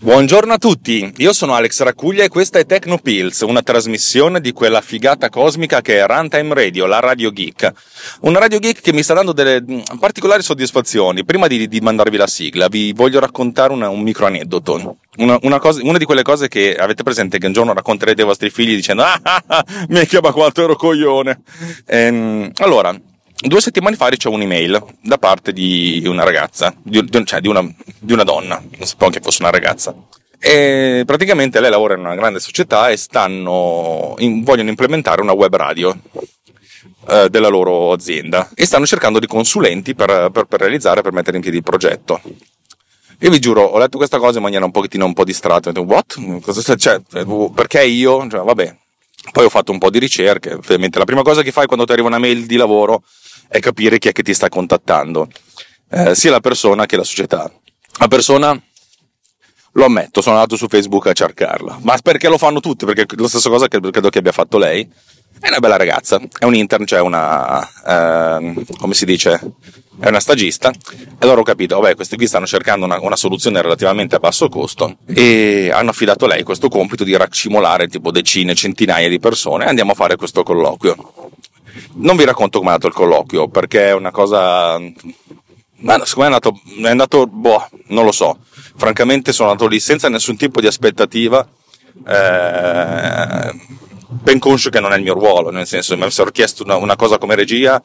Buongiorno a tutti, io sono Alex Raccuglia e questa è TechnoPillz, una trasmissione di quella figata cosmica che è Runtime Radio, la radio geek. Una radio geek che mi sta dando delle particolari soddisfazioni. Prima di mandarvi la sigla, vi voglio raccontare un micro aneddoto. Una di quelle cose che avete presente che un giorno racconterete ai vostri figli dicendo mi chiama quanto ero coglione. Allora, 2 settimane fa ricevo un'email da parte di una ragazza, di una donna, non sapevo che fosse una ragazza, e praticamente lei lavora in una grande società e vogliono implementare una web radio della loro azienda e stanno cercando di consulenti per mettere in piedi il progetto. Io vi giuro, ho letto questa cosa in maniera un po' distratta, ho detto what? Perché io? Vabbè. Poi ho fatto un po' di ricerche, ovviamente la prima cosa che fai quando ti arriva una mail di lavoro è capire chi è che ti sta contattando, sia la persona che la società. La persona, lo ammetto, sono andato su Facebook a cercarla, ma perché lo fanno tutti, perché è la stessa cosa che credo che abbia fatto lei. È una bella ragazza, è un intern, cioè è una stagista. E allora ho capito, vabbè, questi qui stanno cercando una soluzione relativamente a basso costo e hanno affidato a lei questo compito di raccimolare tipo decine, centinaia di persone e andiamo a fare questo colloquio. Non vi racconto com'è andato il colloquio, perché è una cosa... Ma secondo me è andato non lo so. Francamente sono andato lì senza nessun tipo di aspettativa, ben conscio che non è il mio ruolo, nel senso, mi avessero chiesto una cosa come regia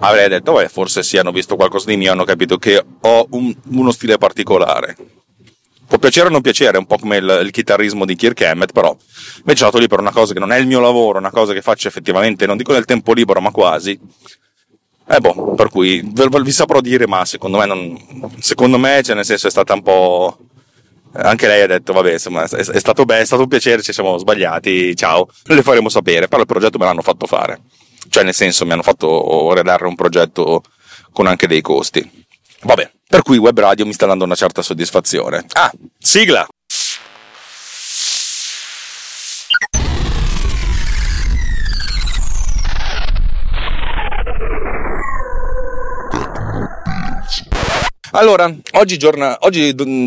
avrei detto forse sì, hanno visto qualcosa di mio, hanno capito che ho uno stile particolare, può piacere o non piacere, è un po' come il chitarrismo di Kirk Hammett, però invece sono andato lì per una cosa che non è il mio lavoro, una cosa che faccio effettivamente, non dico nel tempo libero ma quasi, per cui vi saprò dire, ma secondo me cioè nel senso è stata un po'... Anche lei ha detto, vabbè, insomma, è stato un piacere, ci siamo sbagliati, ciao, le faremo sapere, però il progetto me l'hanno fatto fare, cioè nel senso mi hanno fatto redarre un progetto con anche dei costi, vabbè, per cui Web Radio mi sta dando una certa soddisfazione. Sigla! Allora, oggi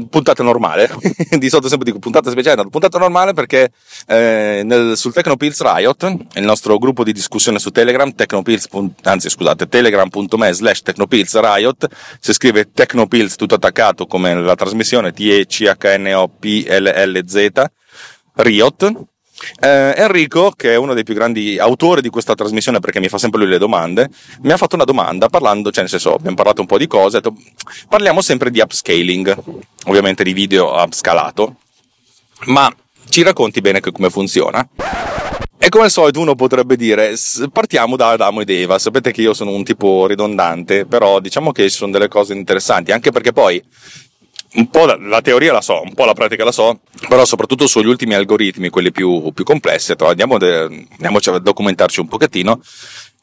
puntata normale, di solito sempre dico puntata speciale, no, puntata normale perché sul TechnoPillz Riot, il nostro gruppo di discussione su Telegram, telegram.me/TechnoPillz Riot, si scrive TechnoPillz tutto attaccato come la trasmissione, TechnoPillz Riot. Enrico, che è uno dei più grandi autori di questa trasmissione perché mi fa sempre lui le domande, mi ha fatto una domanda parlando, cioè nel senso abbiamo parlato un po' di cose, parliamo sempre di upscaling, ovviamente di video upscalato, ma ci racconti bene come funziona? E come al solito uno potrebbe dire, partiamo da Adamo ed Eva, sapete che io sono un tipo ridondante, però diciamo che ci sono delle cose interessanti, anche perché poi un po' la teoria la so, un po' la pratica la so, però soprattutto sugli ultimi algoritmi, quelli più complessi, andiamoci a documentarci un pochettino,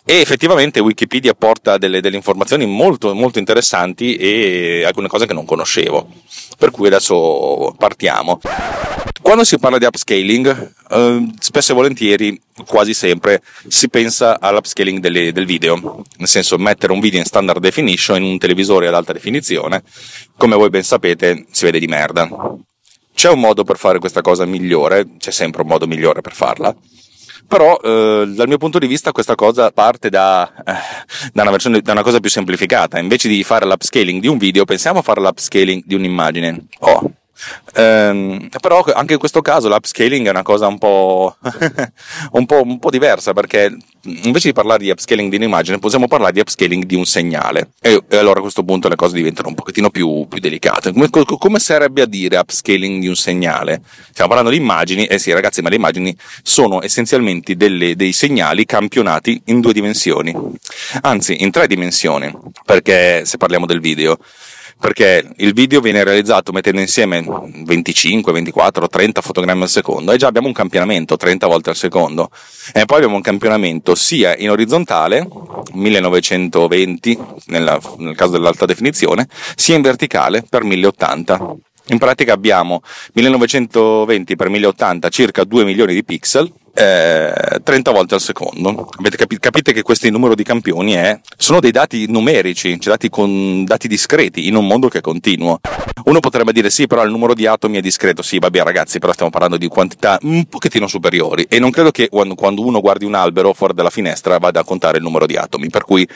e effettivamente Wikipedia porta delle informazioni molto molto interessanti e alcune cose che non conoscevo, per cui adesso partiamo. Quando si parla di upscaling, spesso e volentieri, quasi sempre, si pensa all'upscaling del video, nel senso mettere un video in standard definition in un televisore ad alta definizione, come voi ben sapete si vede di merda. C'è un modo per fare questa cosa migliore, c'è sempre un modo migliore per farla, però dal mio punto di vista questa cosa parte da una cosa più semplificata, invece di fare l'upscaling di un video pensiamo a fare l'upscaling di un'immagine. Però anche in questo caso l'upscaling è una cosa un po' diversa, perché invece di parlare di upscaling di un'immagine possiamo parlare di upscaling di un segnale e allora a questo punto le cose diventano un pochettino più delicate. Come sarebbe a dire upscaling di un segnale? Stiamo parlando di immagini, sì ragazzi, ma le immagini sono essenzialmente dei segnali campionati in 2 dimensioni, anzi in 3 dimensioni, perché se parliamo del video perché il video viene realizzato mettendo insieme 25, 24, 30 fotogrammi al secondo e già abbiamo un campionamento 30 volte al secondo, e poi abbiamo un campionamento sia in orizzontale 1920 nel caso dell'alta definizione, sia in verticale per 1080. In pratica abbiamo 1920x1080, circa 2 milioni di pixel, 30 volte al secondo. Avete capite che questo numero di campioni sono dei dati numerici, cioè dati discreti in un mondo che è continuo. Uno potrebbe dire sì, però il numero di atomi è discreto. Sì, vabbè ragazzi, però stiamo parlando di quantità un pochettino superiori e non credo che quando uno guardi un albero fuori dalla finestra vada a contare il numero di atomi, per cui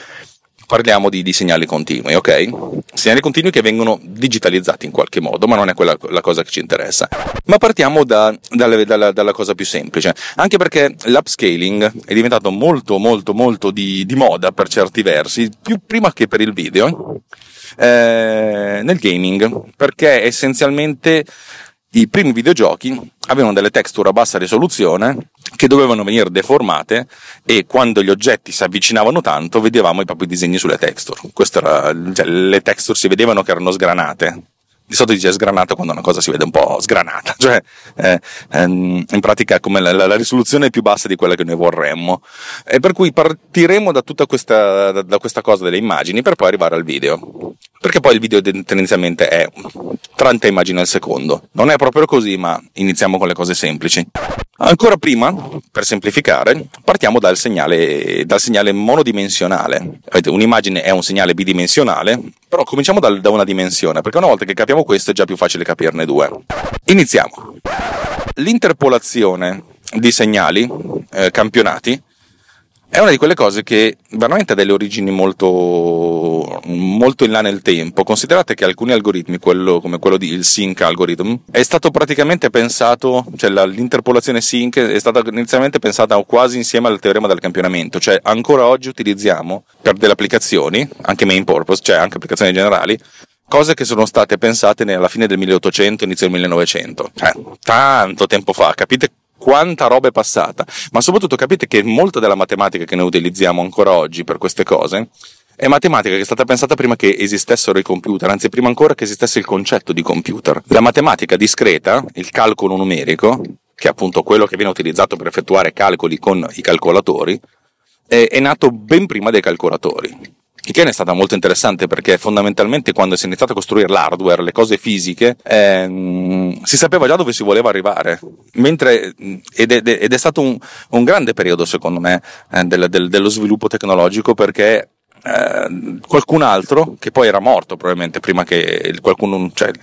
parliamo di segnali continui, ok? Segnali continui che vengono digitalizzati in qualche modo, ma non è quella la cosa che ci interessa. Ma partiamo dalla cosa più semplice, anche perché l'upscaling è diventato molto molto molto di moda per certi versi, più prima che per il video, nel gaming, perché essenzialmente i primi videogiochi avevano delle texture a bassa risoluzione che dovevano venire deformate e quando gli oggetti si avvicinavano tanto vedevamo i propri disegni sulle texture. Questo era, cioè, le texture si vedevano che erano sgranate. Di solito dice sgranata quando una cosa si vede un po' sgranata, cioè in pratica come la risoluzione è più bassa di quella che noi vorremmo, e per cui partiremo da tutta questa cosa delle immagini per poi arrivare al video, perché poi il video tendenzialmente è 30 immagini al secondo. Non è proprio così, ma iniziamo con le cose semplici. Ancora prima, per semplificare, partiamo dal segnale monodimensionale. Un'immagine è un segnale bidimensionale, però cominciamo da una dimensione, perché una volta che capiamo questo è già più facile capirne due. Iniziamo. L'interpolazione di segnali campionati è una di quelle cose che veramente ha delle origini molto, molto in là nel tempo. Considerate che alcuni algoritmi, come quello di il sync algorithm, è stato praticamente pensato, cioè l'interpolazione sync è stata inizialmente pensata quasi insieme al teorema del campionamento, cioè ancora oggi utilizziamo per delle applicazioni, anche main purpose, cioè anche applicazioni generali, cose che sono state pensate alla fine del 1800, inizio del 1900, tanto tempo fa, capite? Quanta roba è passata, ma soprattutto capite che molta della matematica che noi utilizziamo ancora oggi per queste cose è matematica che è stata pensata prima che esistessero i computer, anzi prima ancora che esistesse il concetto di computer. La matematica discreta, il calcolo numerico, che è appunto quello che viene utilizzato per effettuare calcoli con i calcolatori, è nato ben prima dei calcolatori. Il che è stata molto interessante perché fondamentalmente quando si è iniziato a costruire l'hardware, le cose fisiche, si sapeva già dove si voleva arrivare. Ed è stato un grande periodo, secondo me, dello sviluppo tecnologico, perché qualcun altro, che poi era morto probabilmente prima che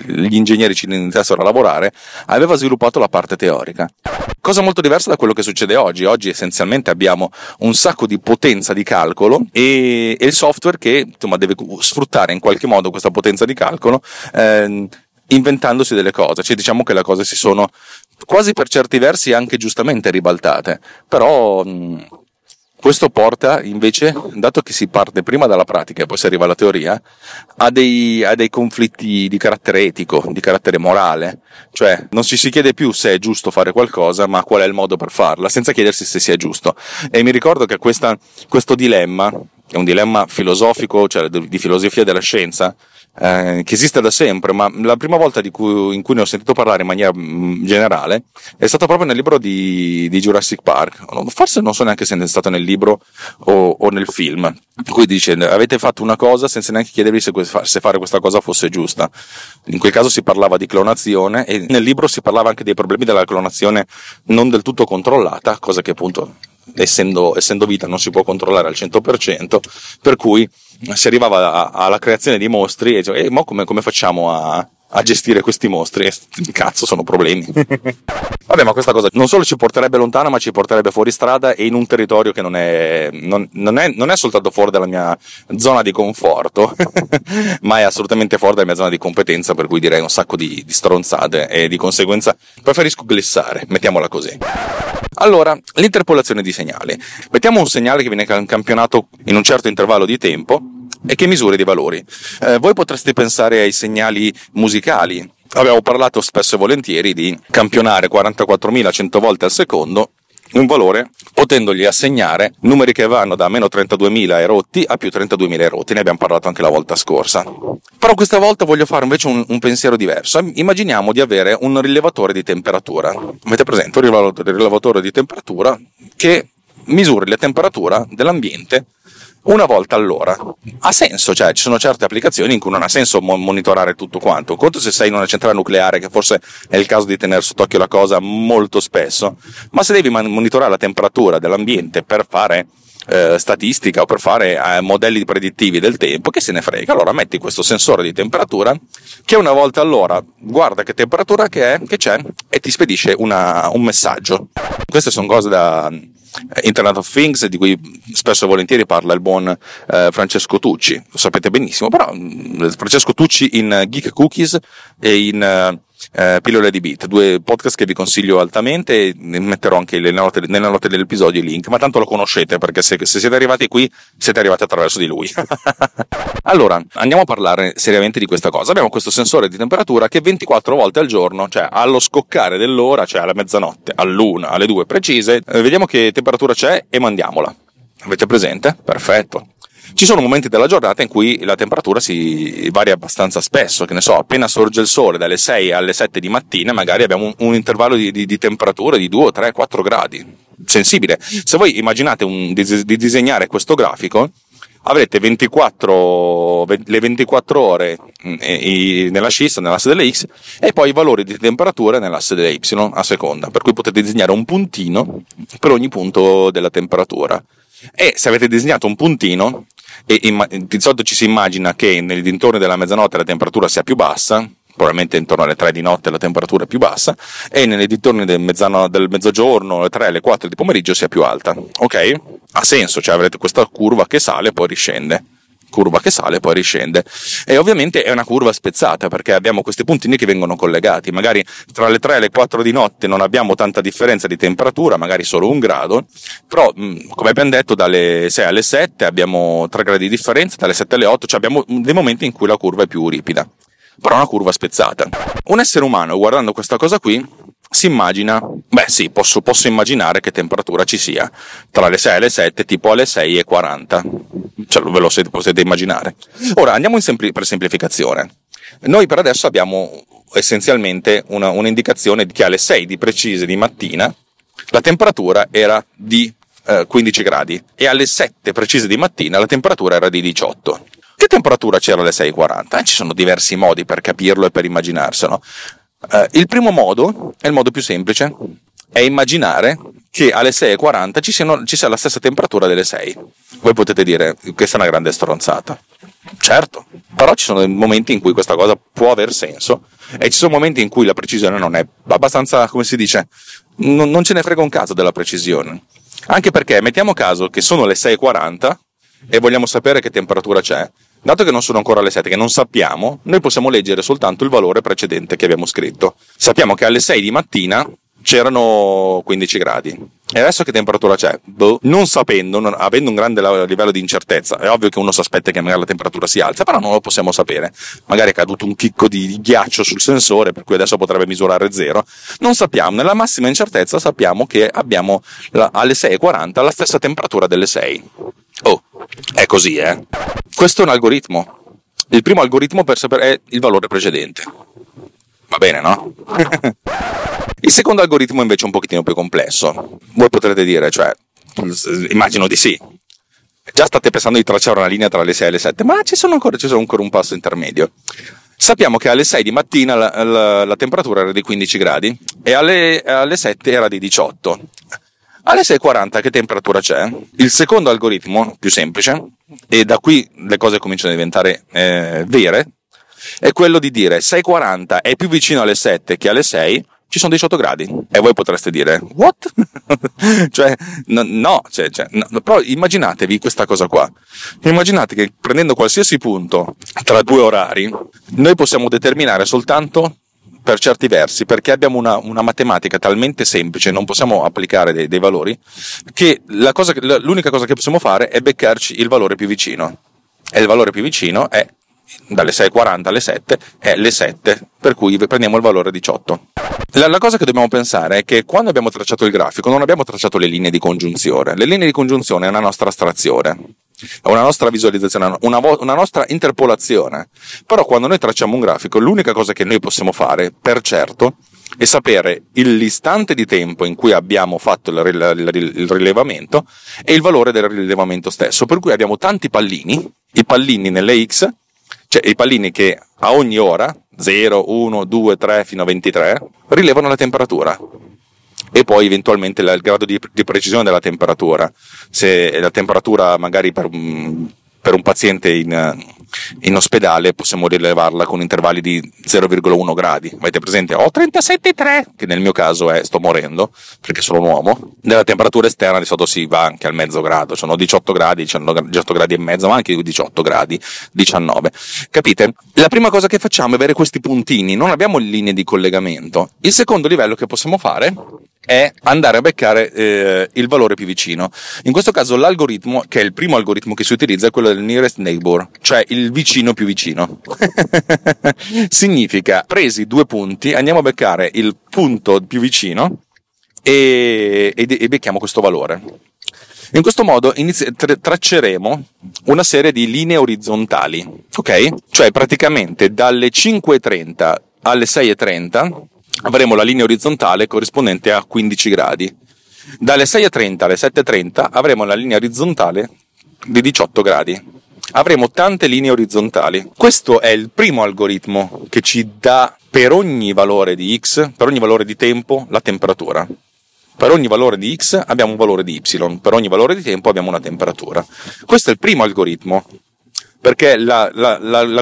gli ingegneri ci iniziassero a lavorare, aveva sviluppato la parte teorica. Cosa molto diversa da quello che succede oggi. Oggi essenzialmente abbiamo un sacco di potenza di calcolo e il software che deve sfruttare in qualche modo questa potenza di calcolo inventandosi delle cose, cioè diciamo che le cose si sono quasi per certi versi anche giustamente ribaltate, però questo porta invece, dato che si parte prima dalla pratica e poi si arriva alla teoria, a dei conflitti di carattere etico, di carattere morale, cioè non ci si chiede più se è giusto fare qualcosa ma qual è il modo per farla, senza chiedersi se sia giusto. E mi ricordo che questo dilemma, che è un dilemma filosofico, cioè di filosofia della scienza, che esiste da sempre, ma la prima volta in cui ne ho sentito parlare in maniera generale è stato proprio nel libro di Jurassic Park. Forse non so neanche se è stato nel libro o nel film, in cui dice avete fatto una cosa senza neanche chiedervi se fare questa cosa fosse giusta. In quel caso si parlava di clonazione e nel libro si parlava anche dei problemi della clonazione non del tutto controllata, cosa che appunto essendo vita non si può controllare al 100%, per cui si arrivava alla creazione di mostri e dicevo, ma come facciamo a gestire questi mostri? Cazzo, sono problemi. Vabbè, ma questa cosa non solo ci porterebbe lontano, ma ci porterebbe fuori strada e in un territorio che non è soltanto fuori dalla mia zona di conforto, ma è assolutamente fuori dalla mia zona di competenza, per cui direi un sacco di stronzate e di conseguenza preferisco glissare, mettiamola così. Allora, l'interpolazione di segnali. Mettiamo un segnale che viene campionato in un certo intervallo di tempo e che misura dei valori. Voi potreste pensare ai segnali musicali. Abbiamo parlato spesso e volentieri di campionare 44.100 volte al secondo un valore potendogli assegnare numeri che vanno da meno 32.000 erotti a più 32.000 erotti, ne abbiamo parlato anche la volta scorsa. Però questa volta voglio fare invece un pensiero diverso. Immaginiamo di avere un rilevatore di temperatura. Avete presente un rilevatore di temperatura che misuri la temperatura dell'ambiente una volta all'ora? Ha senso, cioè ci sono certe applicazioni in cui non ha senso monitorare tutto quanto. Conto se sei in una centrale nucleare, che forse è il caso di tenere sott'occhio la cosa molto spesso, ma se devi monitorare la temperatura dell'ambiente per fare statistica o per fare modelli predittivi del tempo, che se ne frega. Allora metti questo sensore di temperatura che una volta all'ora guarda che temperatura che è, che c'è, e ti spedisce un messaggio. Queste sono cose da Internet of Things, di cui spesso e volentieri parla il buon Francesco Tucci, lo sapete benissimo, però Francesco Tucci in Geek Cookies e in Pillole di Bit, due podcast che vi consiglio altamente, metterò anche nella note dell'episodio i link, ma tanto lo conoscete perché se siete arrivati qui siete arrivati attraverso di lui. Allora andiamo a parlare seriamente di questa cosa. Abbiamo questo sensore di temperatura che 24 volte al giorno, cioè allo scoccare dell'ora, cioè alla mezzanotte, all'1, alle 2 precise, vediamo che temperatura c'è e mandiamola. Avete presente? Perfetto. Ci sono momenti della giornata in cui la temperatura si varia abbastanza spesso, che ne so, appena sorge il sole dalle 6 alle 7 di mattina magari abbiamo un intervallo di temperatura di 2, 3, 4 gradi, sensibile. Se voi immaginate di disegnare questo grafico, avrete le 24 ore nella scissa, nell'asse delle X, e poi i valori di temperatura nell'asse delle Y a seconda, per cui potete disegnare un puntino per ogni punto della temperatura. E se avete disegnato un puntino, e di solito ci si immagina che nei dintorni della mezzanotte la temperatura sia più bassa, probabilmente intorno alle 3 di notte la temperatura è più bassa, e nei dintorni del mezzogiorno, alle 3, alle 4 di pomeriggio sia più alta. Ok? Ha senso, cioè avrete questa curva che sale e poi riscende. E ovviamente è una curva spezzata, perché abbiamo questi puntini che vengono collegati. Magari tra le 3 e le 4 di notte non abbiamo tanta differenza di temperatura, magari solo un grado, però come abbiamo detto dalle 6 alle 7 abbiamo 3 gradi di differenza, dalle 7 alle 8, cioè abbiamo dei momenti in cui la curva è più ripida, però è una curva spezzata. Un essere umano guardando questa cosa qui si immagina, posso immaginare che temperatura ci sia tra le 6 e le 7, tipo alle 6 e 40, cioè ve lo potete immaginare. Ora andiamo per semplificazione. Noi per adesso abbiamo essenzialmente un'indicazione di che alle 6 di precise di mattina la temperatura era di 15 gradi e alle 7 precise di mattina la temperatura era di 18. Che temperatura c'era alle 6 e 40? Ci sono diversi modi per capirlo e per immaginarselo. Il primo modo è il modo più semplice, è immaginare che alle 6.40 ci sia la stessa temperatura delle 6. Voi potete dire che questa è una grande stronzata, certo, però ci sono momenti in cui questa cosa può aver senso e ci sono momenti in cui la precisione non è abbastanza, come si dice, non ce ne frega un cazzo della precisione, anche perché mettiamo caso che sono le 6.40 e vogliamo sapere che temperatura c'è. Dato che non sono ancora alle 7, che non sappiamo, noi possiamo leggere soltanto il valore precedente che abbiamo scritto. Sappiamo che alle 6 di mattina c'erano 15 gradi. E adesso che temperatura c'è? Boh. Non sapendo, avendo un grande livello di incertezza, è ovvio che uno si aspetta che magari la temperatura si alza, però non lo possiamo sapere. Magari è caduto un chicco di ghiaccio sul sensore, per cui adesso potrebbe misurare 0. Non sappiamo, nella massima incertezza sappiamo che abbiamo alle 6.40 la stessa temperatura delle 6. Oh, è così, eh? Questo è un algoritmo. Il primo algoritmo per sapere è il valore precedente. Va bene, no? Il secondo algoritmo invece è un pochettino più complesso. Voi potrete dire, cioè, immagino di sì, già state pensando di tracciare una linea tra le 6 e le 7, ma ci sono ancora un passo intermedio. Sappiamo che alle 6 di mattina la temperatura era di 15 gradi e alle 7 era di 18. Alle 6.40 che temperatura c'è? Il secondo algoritmo, più semplice, e da qui le cose cominciano a diventare vere, è quello di dire 6.40 è più vicino alle 7 che alle 6, ci sono 18 gradi. E voi potreste dire, what? No. Però immaginatevi questa cosa qua. Immaginate che prendendo qualsiasi punto tra due orari, noi possiamo determinare soltanto, per certi versi, perché abbiamo una matematica talmente semplice, non possiamo applicare dei valori, che l'unica cosa che possiamo fare è beccarci il valore più vicino. E il valore più vicino è dalle 6.40 alle 7 è le 7, per cui prendiamo il valore 18. La cosa che dobbiamo pensare è che quando abbiamo tracciato il grafico non abbiamo tracciato le linee di congiunzione. Le linee di congiunzione è una nostra astrazione, è una nostra visualizzazione, una nostra interpolazione. Però quando noi tracciamo un grafico, l'unica cosa che noi possiamo fare per certo è sapere l'istante di tempo in cui abbiamo fatto il rilevamento e il valore del rilevamento stesso, per cui abbiamo tanti pallini, i pallini nelle X, cioè i pallini che a ogni ora 0, 1, 2, 3 fino a 23 rilevano la temperatura e poi eventualmente il grado di precisione della temperatura, se la temperatura magari per un paziente in ospedale possiamo rilevarla con intervalli di 0,1 gradi. Avete presente? Ho 37,3, che nel mio caso è sto morendo perché sono un uomo. Nella temperatura esterna di solito si va anche al mezzo grado, sono 18 gradi, 18 gradi e mezzo, ma anche 18 gradi, 19. Capite? La prima cosa che facciamo è avere questi puntini, non abbiamo linee di collegamento. Il secondo livello che possiamo fare è andare a beccare il valore più vicino. In questo caso l'algoritmo, che è il primo algoritmo che si utilizza, è quello del nearest neighbor, cioè il vicino più vicino. Significa, presi due punti, andiamo a beccare il punto più vicino e becchiamo questo valore. In questo modo tracceremo una serie di linee orizzontali, ok? Cioè praticamente dalle 5.30 alle 6.30 avremo la linea orizzontale corrispondente a 15 gradi. Dalle 6.30 alle 7.30 avremo la linea orizzontale di 18 gradi. Avremo tante linee orizzontali. Questo è il primo algoritmo che ci dà per ogni valore di x, per ogni valore di tempo, la temperatura. Per ogni valore di x abbiamo un valore di y, per ogni valore di tempo abbiamo una temperatura. Questo è il primo algoritmo, perché la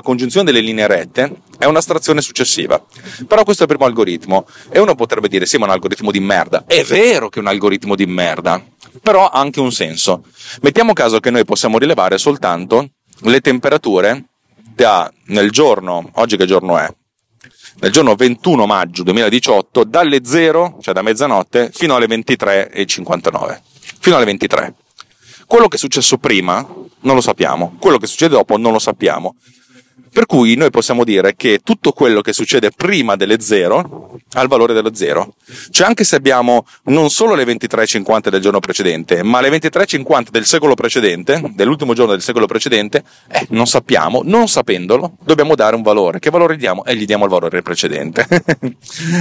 congiunzione delle linee rette è un'astrazione successiva. Però questo è il primo algoritmo, e uno potrebbe dire sì, ma è un algoritmo di merda. È vero che è un algoritmo di merda, però ha anche un senso. Mettiamo caso che noi possiamo rilevare soltanto le temperature nel giorno, oggi che giorno è? Nel giorno 21 maggio 2018, dalle 0, cioè da mezzanotte, fino alle 23.59, fino alle 23. Quello che è successo prima non lo sappiamo, quello che succede dopo non lo sappiamo. Per cui noi possiamo dire che tutto quello che succede prima delle 0 ha il valore dello 0. Cioè anche se abbiamo non solo le 23.50 del giorno precedente, ma le 23.50 del secolo precedente, dell'ultimo giorno del secolo precedente, non sappiamo, non sapendolo, dobbiamo dare un valore. Che valore diamo? Gli diamo il valore precedente.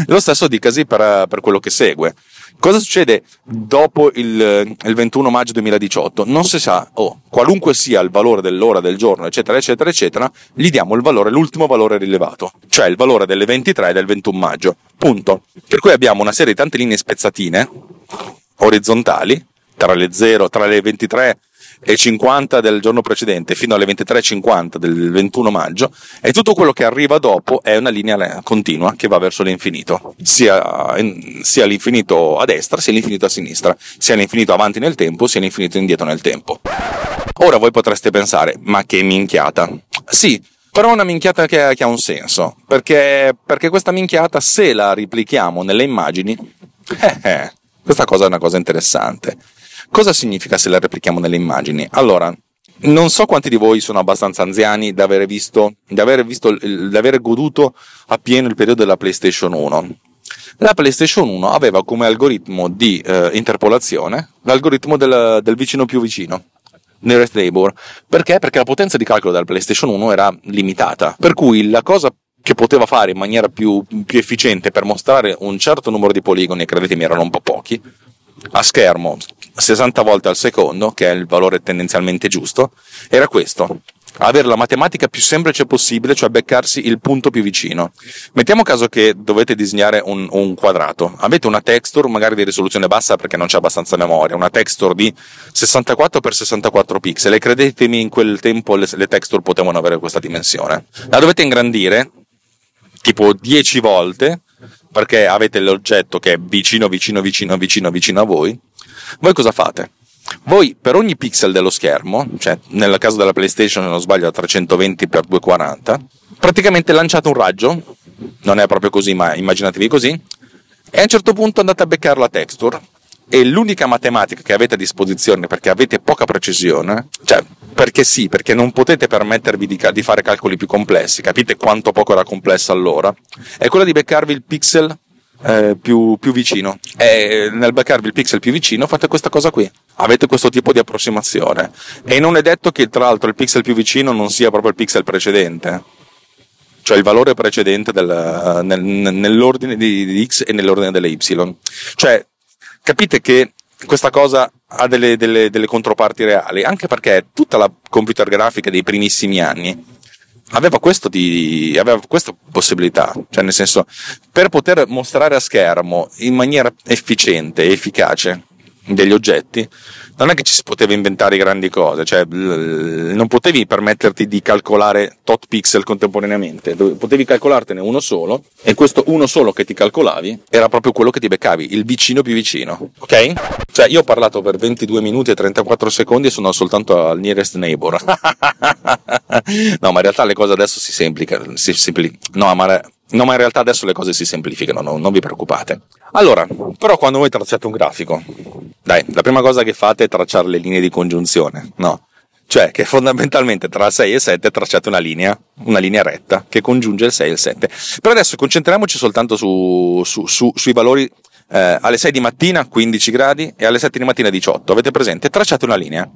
Lo stesso dicasi per quello che segue. Cosa succede dopo il 21 maggio 2018? Non si sa, qualunque sia il valore dell'ora, del giorno, eccetera, eccetera, eccetera, gli diamo il valore, l'ultimo valore rilevato, cioè il valore delle 23 del 21 maggio, punto. Per cui abbiamo una serie di tante linee spezzatine, orizzontali, tra le 23 e 50 del giorno precedente fino alle 23.50 del 21 maggio, e tutto quello che arriva dopo è una linea continua che va verso l'infinito, sia l'infinito a destra, sia l'infinito a sinistra, sia l'infinito avanti nel tempo, sia l'infinito indietro nel tempo. Ora voi potreste pensare, ma che minchiata. Sì, però è una minchiata che ha un senso, perché questa minchiata, se la replichiamo nelle immagini, questa cosa è una cosa interessante. Cosa significa se la replichiamo nelle immagini? Allora, non so quanti di voi sono abbastanza anziani da avere goduto appieno il periodo della PlayStation 1. La PlayStation 1 aveva come algoritmo di interpolazione l'algoritmo del vicino più vicino, nearest neighbor. Perché? Perché la potenza di calcolo della PlayStation 1 era limitata, per cui la cosa che poteva fare in maniera più efficiente per mostrare un certo numero di poligoni, credetemi erano un po' pochi, a schermo 60 volte al secondo, che è il valore tendenzialmente giusto, era questo: avere la matematica più semplice possibile, cioè beccarsi il punto più vicino. Mettiamo caso che dovete disegnare un quadrato, avete una texture magari di risoluzione bassa perché non c'è abbastanza memoria, una texture di 64x64 pixel, e credetemi in quel tempo le texture potevano avere questa dimensione. La dovete ingrandire tipo 10 volte perché avete l'oggetto che è vicino, vicino, vicino, vicino, vicino a voi. Voi cosa fate? Voi per ogni pixel dello schermo, cioè nel caso della PlayStation, se non sbaglio, 320x240, praticamente lanciate un raggio, non è proprio così ma immaginatevi così, e a un certo punto andate a beccare la texture e l'unica matematica che avete a disposizione, perché avete poca precisione, cioè perché sì, perché non potete permettervi di fare calcoli più complessi, capite quanto poco era complessa allora, è quella di beccarvi il pixel più vicino, e nel beccarvi il pixel più vicino fate questa cosa qui, avete questo tipo di approssimazione, e non è detto che tra l'altro il pixel più vicino non sia proprio il pixel precedente, cioè il valore precedente nell'ordine di x e nell'ordine delle y, cioè capite che questa cosa ha delle controparti reali, anche perché tutta la computer grafica dei primissimi anni aveva questa possibilità, cioè nel senso, per poter mostrare a schermo in maniera efficiente e efficace degli oggetti, non è che ci si poteva inventare grandi cose, cioè non potevi permetterti di calcolare tot pixel contemporaneamente, potevi calcolartene uno solo, e questo uno solo che ti calcolavi era proprio quello che ti beccavi, il vicino più vicino, ok? Cioè io ho parlato per 22 minuti e 34 secondi e sono soltanto al nearest neighbor. No, ma in realtà le cose adesso si semplificano, ma in realtà adesso le cose si semplificano, non vi preoccupate. Allora, però quando voi tracciate un grafico, dai, la prima cosa che fate è tracciare le linee di congiunzione, no? Cioè che fondamentalmente tra 6 e 7 tracciate una linea retta che congiunge il 6 e il 7. Per adesso concentriamoci soltanto sui valori, alle 6 di mattina 15 gradi e alle 7 di mattina 18, avete presente? Tracciate una linea.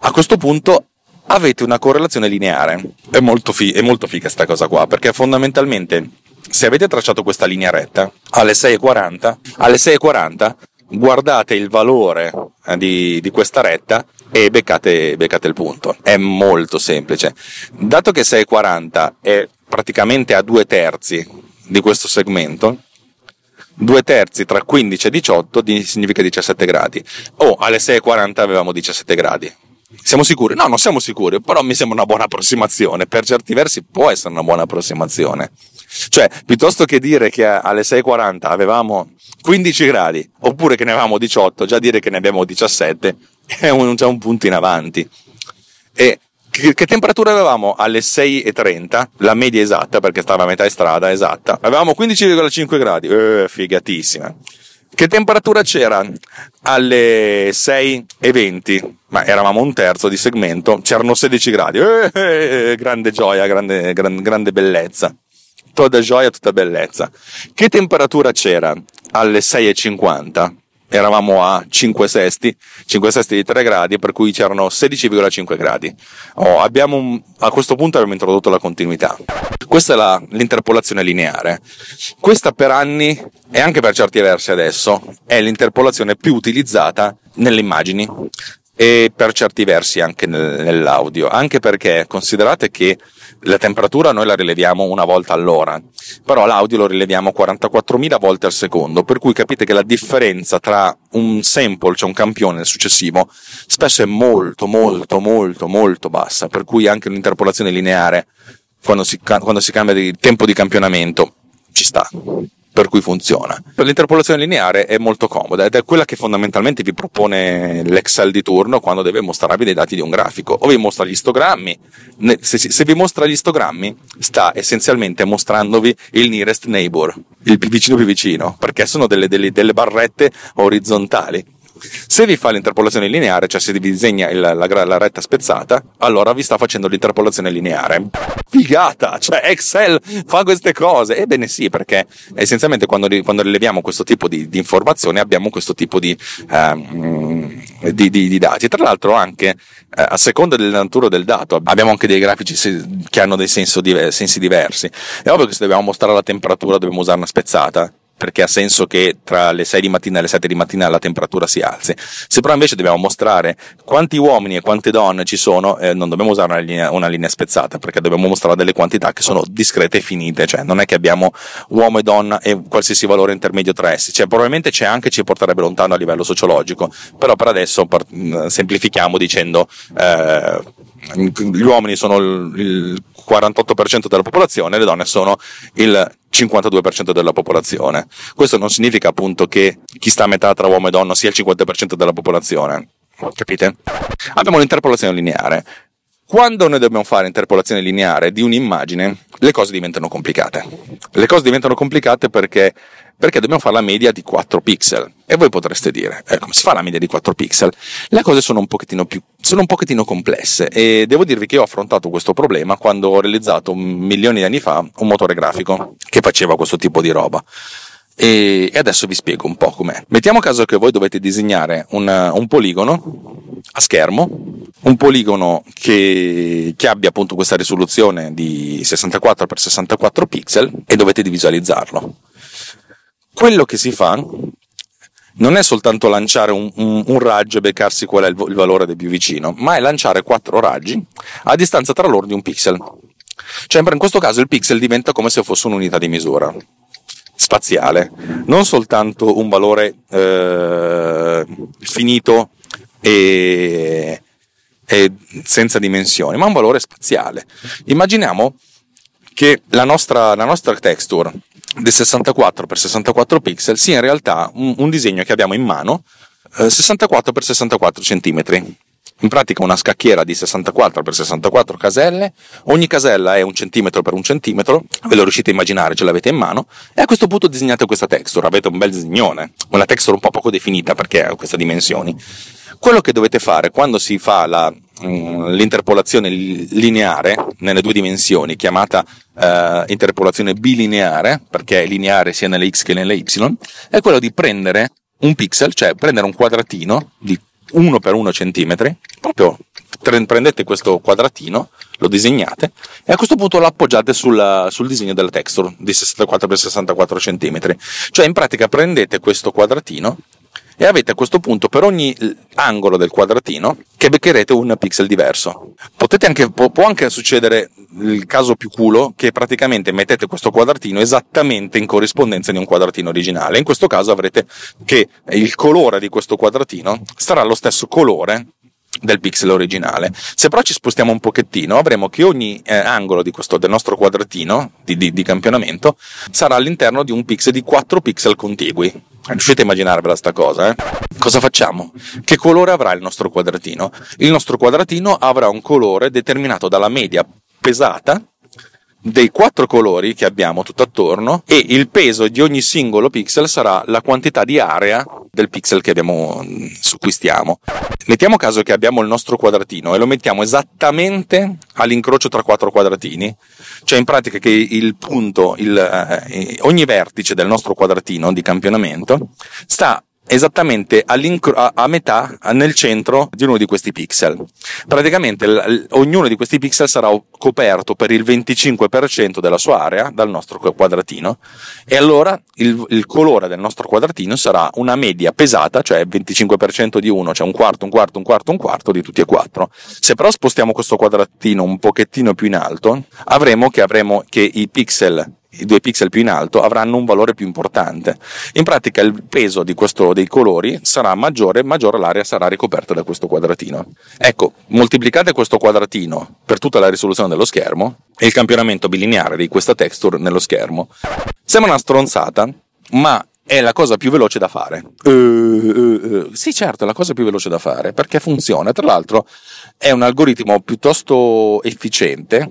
A questo punto avete una correlazione lineare. È molto figa sta cosa qua, perché fondamentalmente se avete tracciato questa linea retta alle 6.40 guardate il valore di questa retta e beccate il punto. È molto semplice, dato che 6.40 è praticamente a 2/3 di questo segmento. 2/3 tra 15 e 18 significa 17 gradi. Alle 6.40 avevamo 17 gradi. Siamo sicuri? No, non siamo sicuri, però mi sembra una buona approssimazione. Per certi versi può essere una buona approssimazione. Cioè, piuttosto che dire che alle 6.40 avevamo 15 gradi, oppure che ne avevamo 18, già dire che ne abbiamo 17 è già un punto in avanti. E che temperatura avevamo alle 6.30? La media esatta, perché stava a metà strada, esatta. Avevamo 15,5 gradi, figatissima. Che temperatura c'era alle 6.20? Ma eravamo 1/3 di segmento, c'erano 16 gradi. Grande gioia, grande bellezza. Tutta gioia, tutta bellezza. Che temperatura c'era alle 6.50? Eravamo a 5/6 di 3 gradi, per cui c'erano 16,5 gradi. A questo punto abbiamo introdotto la continuità. Questa è l'interpolazione lineare. Questa per anni, e anche per certi versi adesso, è l'interpolazione più utilizzata nelle immagini e per certi versi anche nell'audio, anche perché considerate che la temperatura noi la rileviamo una volta all'ora, però l'audio lo rileviamo 44.000 volte al secondo, per cui capite che la differenza tra un sample, cioè un campione, e il successivo spesso è molto molto molto molto bassa, per cui anche un'interpolazione lineare quando si cambia di tempo di campionamento ci sta, per cui funziona. L'interpolazione lineare è molto comoda ed è quella che fondamentalmente vi propone l'Excel di turno quando deve mostrarvi dei dati di un grafico, o vi mostra gli istogrammi. Se vi mostra gli istogrammi sta essenzialmente mostrandovi il nearest neighbor, il più vicino, perché sono delle barrette orizzontali. Se vi fa l'interpolazione lineare, cioè se vi disegna la retta spezzata, allora vi sta facendo l'interpolazione lineare. Figata! Cioè Excel fa queste cose! Ebbene sì, perché essenzialmente quando rileviamo questo tipo di informazione abbiamo questo tipo di dati. Tra l'altro anche a seconda della natura del dato abbiamo anche dei grafici che hanno dei sensi diversi. È ovvio che se dobbiamo mostrare la temperatura dobbiamo usare una spezzata, perché ha senso che tra le 6 di mattina e le 7 di mattina la temperatura si alzi. Se però invece dobbiamo mostrare quanti uomini e quante donne ci sono, non dobbiamo usare una linea spezzata, perché dobbiamo mostrare delle quantità che sono discrete e finite, cioè non è che abbiamo uomo e donna e qualsiasi valore intermedio tra essi, cioè probabilmente c'è anche, ci porterebbe lontano a livello sociologico, però per adesso semplifichiamo dicendo gli uomini sono il 48% della popolazione, le donne sono il 52% della popolazione. Questo non significa appunto che chi sta a metà tra uomo e donna sia il 50% della popolazione, capite? Abbiamo l'interpolazione lineare. Quando noi dobbiamo fare interpolazione lineare di un'immagine, le cose diventano complicate. Le cose diventano complicate perché dobbiamo fare la media di 4 pixel. E voi potreste dire, come si fa la media di 4 pixel? Le cose sono un pochettino complesse, e devo dirvi che ho affrontato questo problema quando ho realizzato milioni di anni fa un motore grafico che faceva questo tipo di roba. E adesso vi spiego un po' com'è. Mettiamo caso che voi dovete disegnare un poligono a schermo, un poligono che abbia appunto questa risoluzione di 64x64 pixel, e dovete visualizzarlo. Quello che si fa non è soltanto lanciare un raggio e beccarsi qual è il valore del più vicino, ma è lanciare 4 raggi a distanza tra loro di un pixel. Cioè in questo caso il pixel diventa come se fosse un'unità di misura spaziale, non soltanto un valore finito e senza dimensioni, ma un valore spaziale. Immaginiamo che la nostra texture di 64x64 pixel sia in realtà un disegno che abbiamo in mano, 64x64 centimetri. In pratica una scacchiera di 64x64 caselle, ogni casella è 1 centimetro per 1 centimetro, ve lo riuscite a immaginare, ce l'avete in mano, e a questo punto disegnate questa texture, avete un bel disegnone, una texture un po' poco definita perché ha queste dimensioni. Quello che dovete fare quando si fa l'interpolazione lineare nelle due dimensioni, chiamata interpolazione bilineare, perché è lineare sia nelle x che nelle y, è quello di prendere un pixel, cioè prendere un quadratino di 1 per 1 centimetri, proprio prendete questo quadratino, lo disegnate e a questo punto lo appoggiate sul disegno della texture di 64x64 centimetri. Cioè in pratica prendete questo quadratino e avete a questo punto per ogni angolo del quadratino che beccherete un pixel diverso. Può anche succedere il caso più culo che praticamente mettete questo quadratino esattamente in corrispondenza di un quadratino originale. In questo caso avrete che il colore di questo quadratino sarà lo stesso colore del pixel originale. Se però ci spostiamo un pochettino, avremo che ogni angolo del nostro quadratino di campionamento sarà all'interno di un pixel, di 4 pixel contigui. Riuscite a immaginarvela sta cosa, eh? Cosa facciamo? Che colore avrà il nostro quadratino? Il nostro quadratino avrà un colore determinato dalla media pesata dei 4 colori che abbiamo tutto attorno, e il peso di ogni singolo pixel sarà la quantità di area del pixel che abbiamo, su cui stiamo. Mettiamo caso che abbiamo il nostro quadratino e lo mettiamo esattamente all'incrocio tra 4 quadratini, cioè in pratica che il punto, ogni vertice del nostro quadratino di campionamento sta esattamente a metà, nel centro di uno di questi pixel. Praticamente ognuno di questi pixel sarà coperto per il 25% della sua area dal nostro quadratino, e allora il colore del nostro quadratino sarà una media pesata, cioè 25% di uno, cioè un quarto di tutti e 4. Se però spostiamo questo quadratino un pochettino più in alto, avremo che i 2 pixel più in alto avranno un valore più importante. In pratica il peso dei colori sarà maggiore l'area sarà ricoperta da questo quadratino. Ecco, moltiplicate questo quadratino per tutta la risoluzione dello schermo e il campionamento bilineare di questa texture nello schermo. Sembra una stronzata, ma è la cosa più veloce da fare. Sì, certo, è la cosa più veloce da fare perché funziona. Tra l'altro è un algoritmo piuttosto efficiente,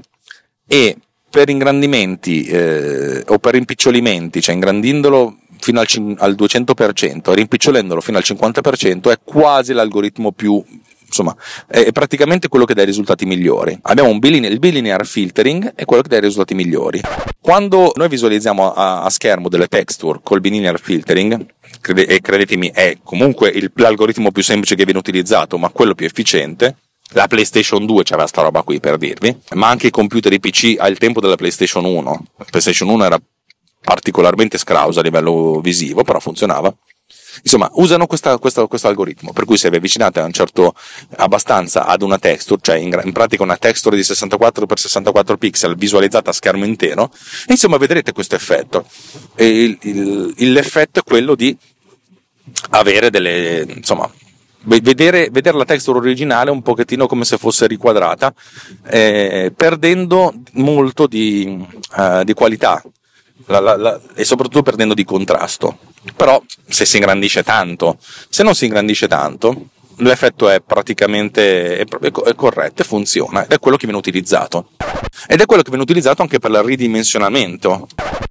e per ingrandimenti o per rimpicciolimenti, cioè ingrandendolo fino al 200% e rimpicciolendolo fino al 50%, è quasi l'algoritmo più, insomma, è praticamente quello che dà i risultati migliori. Abbiamo il bilinear filtering, è quello che dà i risultati migliori. Quando noi visualizziamo a schermo delle texture col bilinear filtering, e credetemi è comunque l'algoritmo più semplice che viene utilizzato, ma quello più efficiente. La PlayStation 2 c'aveva sta roba qui, per dirvi, ma anche i computer, i PC al tempo della PlayStation 1. La PlayStation 1 era particolarmente scrausa a livello visivo, però funzionava. Insomma, usano questo algoritmo, per cui se vi avvicinate abbastanza ad una texture, cioè in pratica una texture di 64x64 pixel visualizzata a schermo intero, insomma vedrete questo effetto. E l'effetto è quello di avere vedere la texture originale un pochettino come se fosse riquadrata, perdendo molto di qualità e soprattutto perdendo di contrasto. Però se si ingrandisce tanto, se non si ingrandisce tanto, l'effetto è praticamente è corretto, funziona, ed è quello che viene utilizzato. Ed è quello che viene utilizzato anche per il ridimensionamento.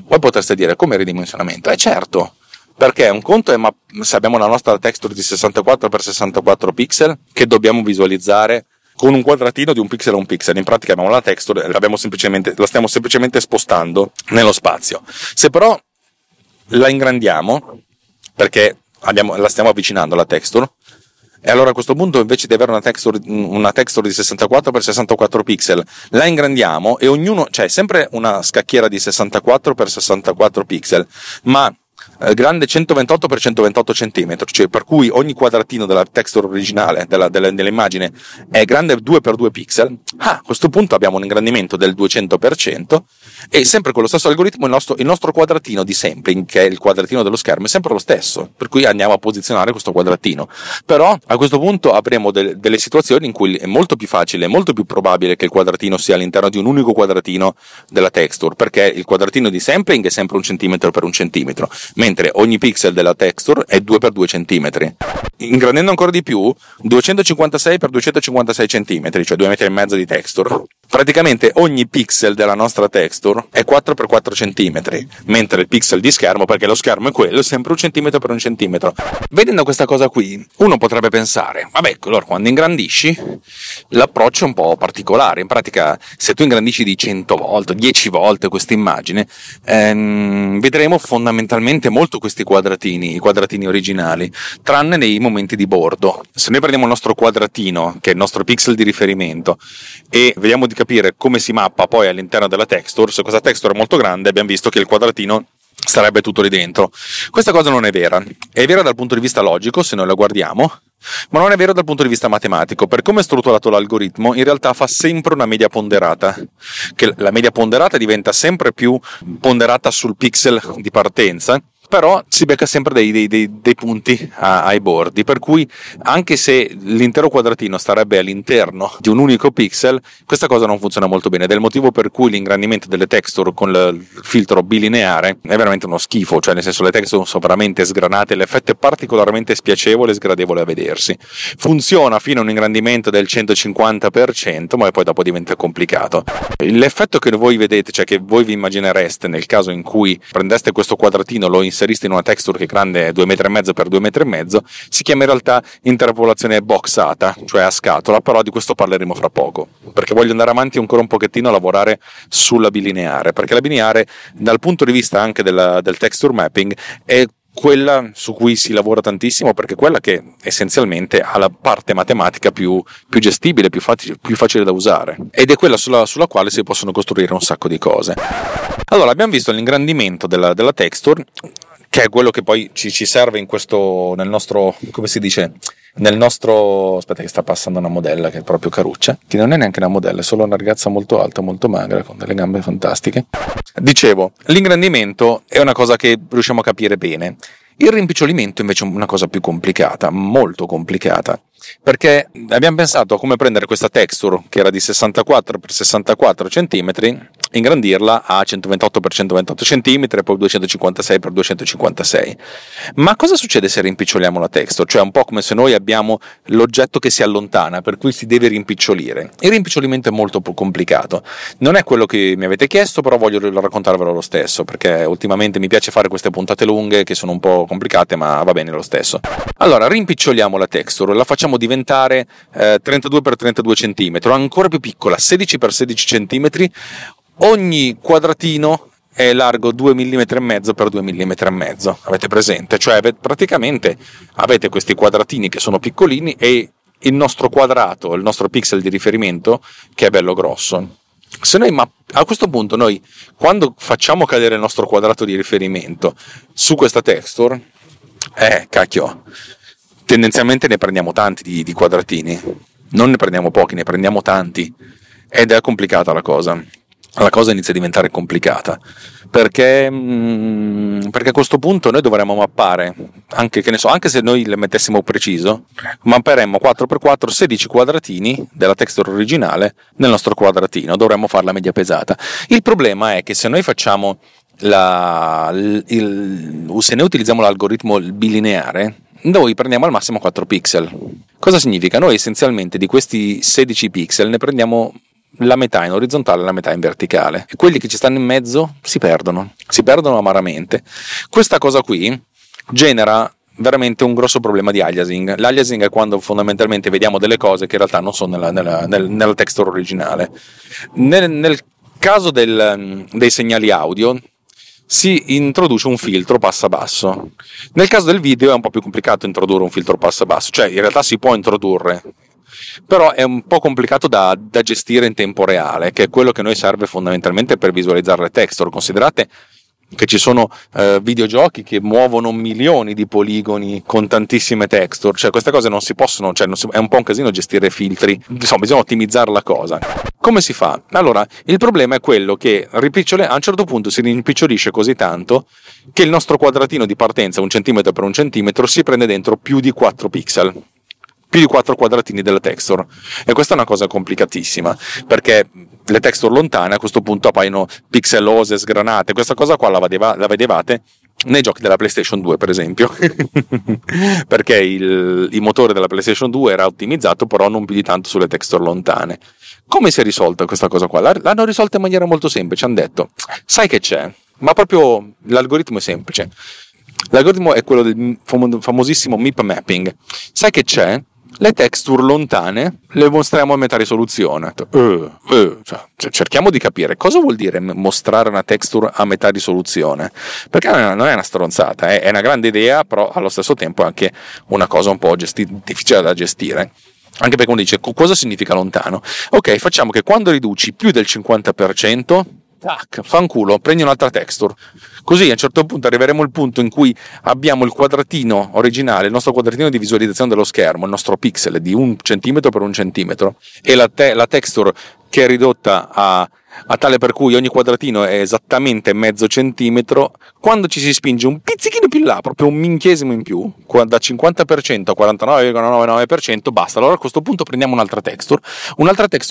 Voi potreste dire, come ridimensionamento? Certo, perché un conto è, ma se abbiamo la nostra texture di 64x64 pixel che dobbiamo visualizzare con un quadratino di un pixel a un pixel, in pratica abbiamo la texture, la stiamo semplicemente spostando nello spazio. Se però la ingrandiamo, perché la stiamo avvicinando la texture, e allora a questo punto invece di avere una texture di 64x64 pixel la ingrandiamo, e ognuno, cioè sempre una scacchiera di 64x64 pixel, ma grande 128x128 cm, cioè per cui ogni quadratino della texture originale dell'immagine è grande 2x2 pixel. A questo punto abbiamo un ingrandimento del 200%, e sempre con lo stesso algoritmo il nostro quadratino di sampling, che è il quadratino dello schermo, è sempre lo stesso, per cui andiamo a posizionare questo quadratino. Però a questo punto avremo delle situazioni in cui è molto più facile, è molto più probabile che il quadratino sia all'interno di un unico quadratino della texture, perché il quadratino di sampling è sempre 1 cm x 1 cm, mentre ogni pixel della texture è 2x2 cm. Ingrandendo ancora di più, 256x256 cm, cioè 2,5 metri di texture. Praticamente ogni pixel della nostra texture è 4x4 cm, mentre il pixel di schermo, perché lo schermo è quello, è sempre 1 cm x 1 cm. Vedendo questa cosa qui, uno potrebbe pensare, vabbè, allora quando ingrandisci l'approccio è un po' particolare. In pratica, se tu ingrandisci di 100 volte, 10 volte questa immagine, vedremo fondamentalmente molto questi quadratini, i quadratini originali, tranne nei momenti di bordo. Se noi prendiamo il nostro quadratino, che è il nostro pixel di riferimento, e vediamo di capire come si mappa poi all'interno della texture, se questa texture è molto grande abbiamo visto che il quadratino sarebbe tutto lì dentro. Questa cosa non è vera, è vera dal punto di vista logico se noi la guardiamo, ma non è vero dal punto di vista matematico, per come è strutturato l'algoritmo. In realtà fa sempre una media ponderata, che la media ponderata diventa sempre più ponderata sul pixel di partenza, però si becca sempre dei punti ai bordi, per cui anche se l'intero quadratino starebbe all'interno di un unico pixel, questa cosa non funziona molto bene, ed è il motivo per cui l'ingrandimento delle texture con il filtro bilineare è veramente uno schifo, cioè nel senso le texture sono veramente sgranate, l'effetto è particolarmente spiacevole e sgradevole a vedersi. Funziona fino a un ingrandimento del 150%, ma poi dopo diventa complicato. L'effetto che voi vedete, cioè che voi vi immaginereste nel caso in cui prendeste questo quadratino, lo inseriste in una texture che è grande 2,5 metri x 2,5 metri, si chiama in realtà interpolazione boxata, cioè a scatola, però di questo parleremo fra poco, perché voglio andare avanti ancora un pochettino a lavorare sulla bilineare, perché la bilineare dal punto di vista anche del texture mapping è quella su cui si lavora tantissimo, perché è quella che essenzialmente ha la parte matematica più gestibile, più facile da usare, ed è quella sulla quale si possono costruire un sacco di cose. Allora, abbiamo visto l'ingrandimento della texture, che è quello che poi ci serve in questo, nel nostro, come si dice, nel nostro, aspetta che sta passando una modella che è proprio caruccia, che non è neanche una modella, è solo una ragazza molto alta, molto magra, con delle gambe fantastiche. Dicevo, l'ingrandimento è una cosa che riusciamo a capire bene. Il rimpicciolimento invece è una cosa più complicata, molto complicata, perché abbiamo pensato a come prendere questa texture che era di 64x64 cm, ingrandirla a 128x128 cm, poi 256x256. Ma cosa succede se rimpiccioliamo la texture? Cioè un po' come se noi abbiamo l'oggetto che si allontana, per cui si deve rimpicciolire. Il rimpicciolimento è molto più complicato, non è quello che mi avete chiesto, però voglio raccontarvelo lo stesso, perché ultimamente mi piace fare queste puntate lunghe che sono un po' complicate, ma va bene lo stesso. Allora, rimpiccioliamo la texture, la facciamo diventare 32x32 cm, ancora più piccola, 16x16 cm. Ogni quadratino è largo 2,5 mm x 2,5 mm, avete presente? Cioè praticamente avete questi quadratini che sono piccolini e il nostro quadrato, il nostro pixel di riferimento che è bello grosso. Se noi, ma a questo punto noi quando facciamo cadere il nostro quadrato di riferimento su questa texture, cacchio, tendenzialmente ne prendiamo tanti di quadratini, non ne prendiamo pochi, ne prendiamo tanti, ed è complicata la cosa. La cosa inizia a diventare complicata, perché a questo punto noi dovremmo mappare, anche che ne so, anche se noi le mettessimo preciso, mapperemmo 4x4 16 quadratini della texture originale nel nostro quadratino, dovremmo fare la media pesata. Il problema è che se noi facciamo se noi utilizziamo l'algoritmo bilineare, noi prendiamo al massimo 4 pixel. Cosa significa? Noi essenzialmente di questi 16 pixel ne prendiamo la metà in orizzontale e la metà in verticale, e quelli che ci stanno in mezzo si perdono amaramente. Questa cosa qui genera veramente un grosso problema di aliasing. L'aliasing è quando fondamentalmente vediamo delle cose che in realtà non sono nella texture originale. Nel caso dei segnali audio si introduce un filtro passo a basso. Nel caso del video è un po' più complicato introdurre un filtro passo a basso, cioè in realtà si può introdurre, però è un po' complicato da gestire in tempo reale, che è quello che noi serve fondamentalmente per visualizzare le texture. Considerate che ci sono videogiochi che muovono milioni di poligoni con tantissime texture, cioè queste cose non si possono, è un po' un casino gestire filtri, insomma bisogna ottimizzare la cosa. Come si fa? Allora, il problema è quello che a un certo punto si rimpicciolisce così tanto che il nostro quadratino di partenza 1 cm per 1 cm si prende dentro più di 4 pixel, più di 4 quadratini della texture, e questa è una cosa complicatissima perché le texture lontane a questo punto appaiono pixelose, sgranate. Questa cosa qua la vedevate nei giochi della PlayStation 2 per esempio perché il motore della PlayStation 2 era ottimizzato però non più di tanto sulle texture lontane. Come si è risolta questa cosa qua? L'hanno risolta in maniera molto semplice, hanno detto sai che c'è, ma proprio l'algoritmo è semplice, l'algoritmo è quello del famosissimo MIP mapping, sai che c'è? Le texture lontane le mostriamo a metà risoluzione. Cerchiamo di capire cosa vuol dire mostrare una texture a metà risoluzione, perché non è una stronzata, è una grande idea, però allo stesso tempo è anche una cosa un po' difficile da gestire, anche perché uno dice cosa significa lontano. Ok, facciamo che quando riduci più del 50%, tac, fanculo, prendi un'altra texture. Così a un certo punto arriveremo al punto in cui abbiamo il quadratino originale, il nostro quadratino di visualizzazione dello schermo, il nostro pixel di 1 cm per 1 cm, e la texture che è ridotta a tale per cui ogni quadratino è esattamente mezzo centimetro. Quando ci si spinge un pizzichino più in là, proprio un minchiesimo in più, da 50% a 49,99%, basta. Allora a questo punto prendiamo un'altra texture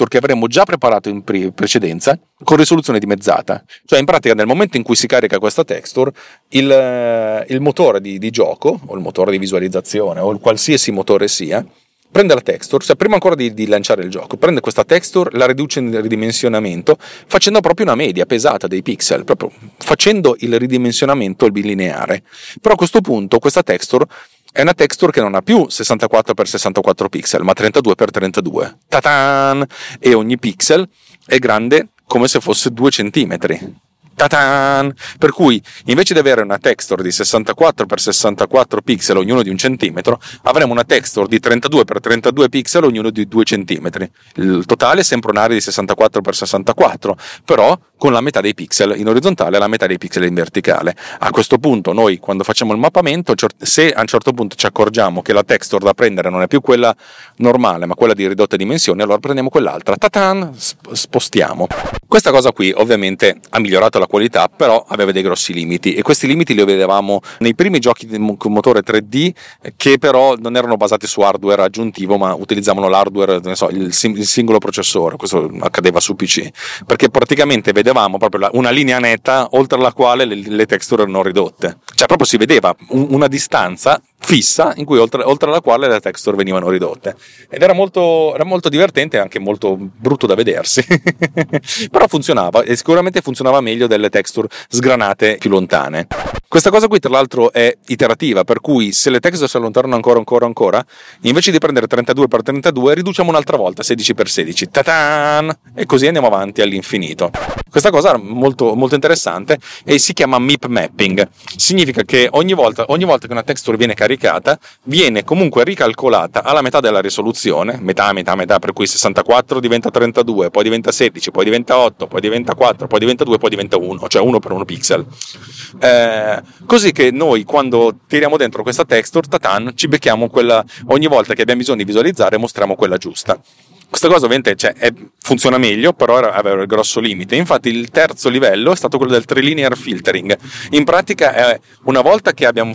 che avremmo già preparato in precedenza con risoluzione dimezzata, cioè in pratica nel momento in cui si carica questa texture il motore di gioco o il motore di visualizzazione o il qualsiasi motore sia prende la texture, cioè prima ancora di lanciare il gioco, prende questa texture, la riduce nel ridimensionamento, facendo proprio una media pesata dei pixel, proprio facendo il ridimensionamento bilineare. Però a questo punto questa texture è una texture che non ha più 64x64 pixel, ma 32x32. Ta-tan! E ogni pixel è grande come se fosse 2 centimetri. Ta-tan! Per cui invece di avere una texture di 64x64 pixel ognuno di 1 centimetro, avremo una texture di 32x32 pixel ognuno di 2 centimetri. Il totale è sempre un'area di 64x64, però con la metà dei pixel in orizzontale e la metà dei pixel in verticale. A questo punto noi, quando facciamo il mappamento, se a un certo punto ci accorgiamo che la texture da prendere non è più quella normale ma quella di ridotte dimensioni, allora prendiamo quell'altra, ta-tan, spostiamo. Questa cosa qui ovviamente ha migliorato la qualità, però aveva dei grossi limiti, e questi limiti li vedevamo nei primi giochi con motore 3D, che però non erano basati su hardware aggiuntivo ma utilizzavano l'hardware, il singolo processore. Questo accadeva su PC perché praticamente vedevamo proprio una linea netta oltre la quale le texture erano ridotte, cioè proprio si vedeva una distanza fissa in cui oltre la quale le texture venivano ridotte, ed era molto divertente e anche molto brutto da vedersi però funzionava, e sicuramente funzionava meglio delle texture sgranate più lontane. Questa cosa qui tra l'altro è iterativa, per cui se le texture si allontanano ancora, invece di prendere 32x32 riduciamo un'altra volta 16x16, ta-tan, e così andiamo avanti all'infinito. Questa cosa era molto, molto interessante e si chiama MIP mapping. Significa che ogni volta che una texture viene caricata viene comunque ricalcolata alla metà della risoluzione, metà, per cui 64 diventa 32, poi diventa 16, poi diventa 8, poi diventa 4, poi diventa 2, poi diventa 1, cioè 1 per 1 pixel, così che noi quando tiriamo dentro questa texture, ta-tan, ci becchiamo quella, ogni volta che abbiamo bisogno di visualizzare mostriamo quella giusta. Questa cosa ovviamente funziona meglio, però aveva il grosso limite. Infatti il terzo livello è stato quello del trilinear filtering. In pratica è una volta che abbiamo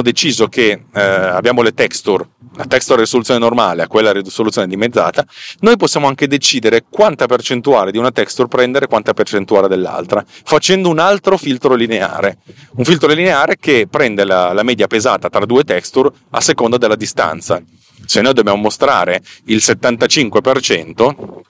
deciso che abbiamo le texture la texture a risoluzione normale a quella a risoluzione dimezzata, noi possiamo anche decidere quanta percentuale di una texture prendere e quanta percentuale dell'altra, facendo un altro filtro lineare, un filtro lineare che prende la media pesata tra due texture a seconda della distanza. Se noi dobbiamo mostrare il 75%,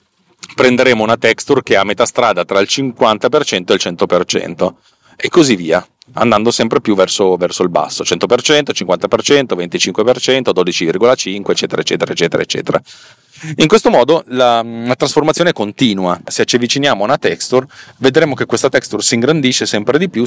prenderemo una texture che è a metà strada tra il 50% e il 100%, e così via, andando sempre più verso il basso, 100%, 50%, 25%, 12,5%, eccetera, eccetera, eccetera, eccetera. In questo modo la trasformazione è continua. Se ci avviciniamo a una texture, vedremo che questa texture si ingrandisce sempre di più,